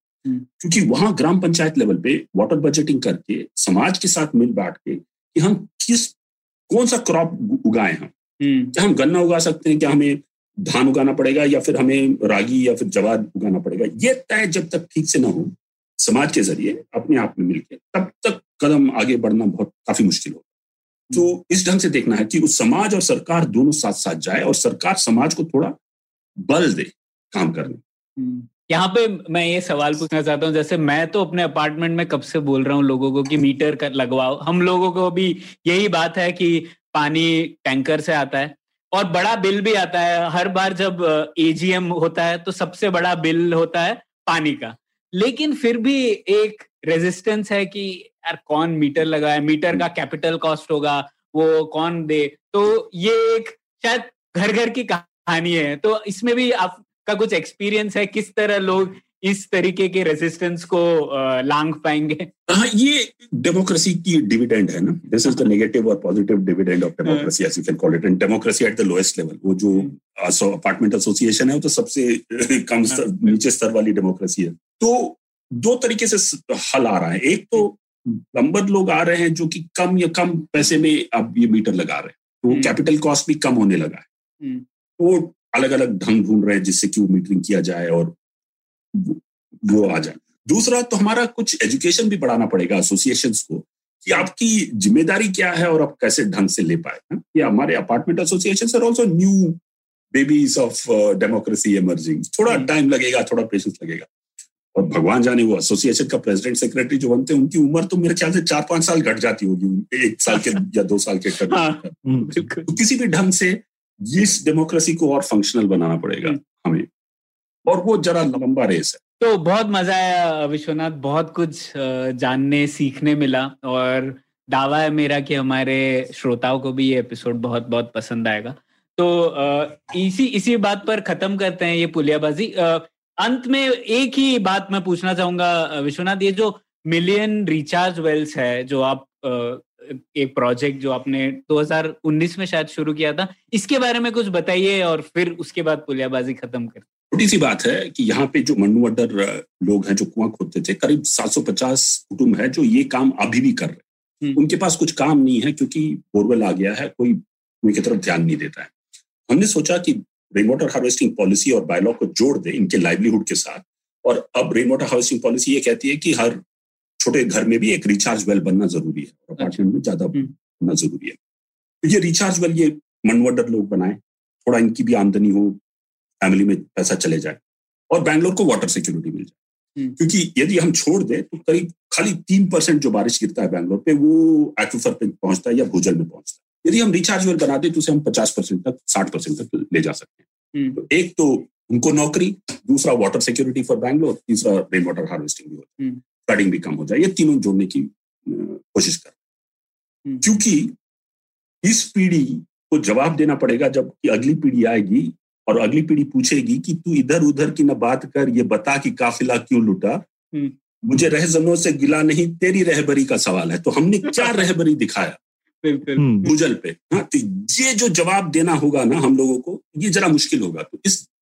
क्योंकि वहां ग्राम पंचायत लेवल पे वाटर बजटिंग करके समाज के साथ मिल बांट के कि हम किस कौन सा क्रॉप उगाएं, हम क्या हम गन्ना उगा सकते हैं, क्या हमें धान उगाना पड़ेगा, या फिर हमें रागी या फिर जवाद उगाना पड़ेगा, ये तय जब तक ठीक से ना हो समाज के जरिए अपने आप में मिलके, तब तक कदम आगे बढ़ना बहुत काफी मुश्किल होगा। तो इस ढंग से देखना है कि उस समाज और सरकार दोनों साथ साथ जाए और सरकार समाज को थोड़ा बल दे काम करने। यहाँ पे मैं ये सवाल पूछना चाहता हूँ, जैसे मैं तो अपने अपार्टमेंट में कब से बोल रहा हूँ लोगों को कि मीटर कर लगवाओ, हम लोगों को भी यही बात है कि पानी टैंकर से आता है और बड़ा बिल भी आता है। हर बार जब एजीएम होता है तो सबसे बड़ा बिल होता है पानी का, लेकिन फिर भी एक रेजिस्टेंस है कि यार कौन मीटर लगाए, मीटर का कैपिटल कॉस्ट होगा, वो कौन दे। तो ये एक शायद घर घर की कहानी है, तो इसमें भी आप का कुछ एक्सपीरियंस है, किस तरह लोग इस तरीके के रेजिस्टेंस को लांग पाएंगे? हाँ, ये डेमोक्रेसी की डिविडेंड है ना, दिस इज द नेगेटिव और positive dividend of democracy as you can call it, and democracy at the lowest level. वो जो अपार्टमेंट एसोसिएशन है वो तो सबसे कम स्तर, नीचे स्तर वाली डेमोक्रेसी है। तो दो तरीके से हल आ रहा है, एक तो प्लम्बर लोग आ रहे हैं जो कि कम या कम पैसे में अब ये मीटर लगा रहे हैं, तो कैपिटल कॉस्ट भी कम होने लगा है। तो अलग अलग ढंग ढूंढ रहे हैं जिससे कि वो मीटरिंग किया जाए और वो आ जाए। दूसरा तो हमारा कुछ एजुकेशन भी बढ़ाना पड़ेगा एसोसिएशंस को कि आपकी जिम्मेदारी क्या है और आप कैसे ढंग से ले पाए ना? कि हमारे apartment associations are also new babies of democracy emerging, थोड़ा टाइम लगेगा, थोड़ा पेशेंस लगेगा। और भगवान जाने वो एसोसिएशन का प्रेसिडेंट सेक्रेटरी जो बनते हैं उनकी उम्र तो मेरे ख्याल से चार पांच साल घट जाती होगी, एक साल के या दो साल के कर। किसी भी ढंग से इस डेमोक्रेसी को और फंक्शनल बनाना पड़ेगा हमें, और वो जरा लंबा रेस है। तो बहुत मजा आया विश्वनाथ, बहुत कुछ जानने सीखने मिला, और दावा है मेरा कि हमारे श्रोताओं को भी ये एपिसोड बहुत बहुत पसंद आएगा। तो इसी इसी बात पर खत्म करते हैं ये पुलियाबाजी। अंत में एक ही बात मैं पूछना चाहूंगा विश्वनाथ, ये जो मिलियन रिचार्ज वेल्स है, जो आप एक प्रोजेक्ट जो आपने दो हज़ार उन्नीस में शायद शुरू किया था, इसके बारे में कुछ बताइए और फिर उसके बाद पुलियाबाजी खत्म करें। छोटी सी बात है कि यहाँ पे जो मन्नुवडर लोग हैं जो कुआं खोदते थे, करीब सात सौ पचास कुटुंब है जो ये काम अभी भी कर रहे हैं। उनके पास कुछ काम नहीं है क्योंकि बोरवेल आ गया है, कोई उनकी तरफ ध्यान नहीं देता है। हमने सोचा कि रेन वाटर हार्वेस्टिंग पॉलिसी और बायलॉ को जोड़ दे इनके लाइवलीहुड के साथ, और अब रेन वाटर हार्वेस्टिंग पॉलिसी ये कहती है कि हर छोटे घर में भी एक रिचार्ज वेल बनना जरूरी है, अपार्टमेंट में ज्यादा बनना जरूरी है। तो ये रिचार्ज वेल ये मनवडर लोग बनाए, थोड़ा इनकी भी आमदनी हो, फैमिली में पैसा चले जाए और बैंगलोर को वाटर सिक्योरिटी मिल जाए। क्योंकि यदि हम छोड़ दें तो करीब खाली तीन परसेंट जो बारिश गिरता है बैंगलोर पे वो एक्वीफर पे पहुंचता है या भूजल में पहुंचता है। यदि हम रिचार्ज वेल बना दें तो उसे हम पचास परसेंट तक साठ परसेंट तक ले जा सकते हैं। तो एक तो उनको नौकरी, दूसरा वाटर सिक्योरिटी फॉर बैंगलोर, तीसरा रेन वाटर हार्वेस्टिंग भी होती है, फ्लडिंग भी कम हो जाए। ये तीनों जोड़ने की कोशिश कर, क्योंकि इस पीढ़ी को जवाब देना पड़ेगा जब अगली पीढ़ी आएगी और अगली पीढ़ी पूछेगी कि तू इधर उधर की न बात कर, ये बता कि काफिला क्यों लुटा, मुझे रहजनों से गिला नहीं, तेरी रहबरी का सवाल है। तो हमने क्या रहबरी दिखाया भूजल पे। हाँ, तो ये जो जवाब देना होगा ना हम लोगों को, ये जरा मुश्किल होगा। तो इस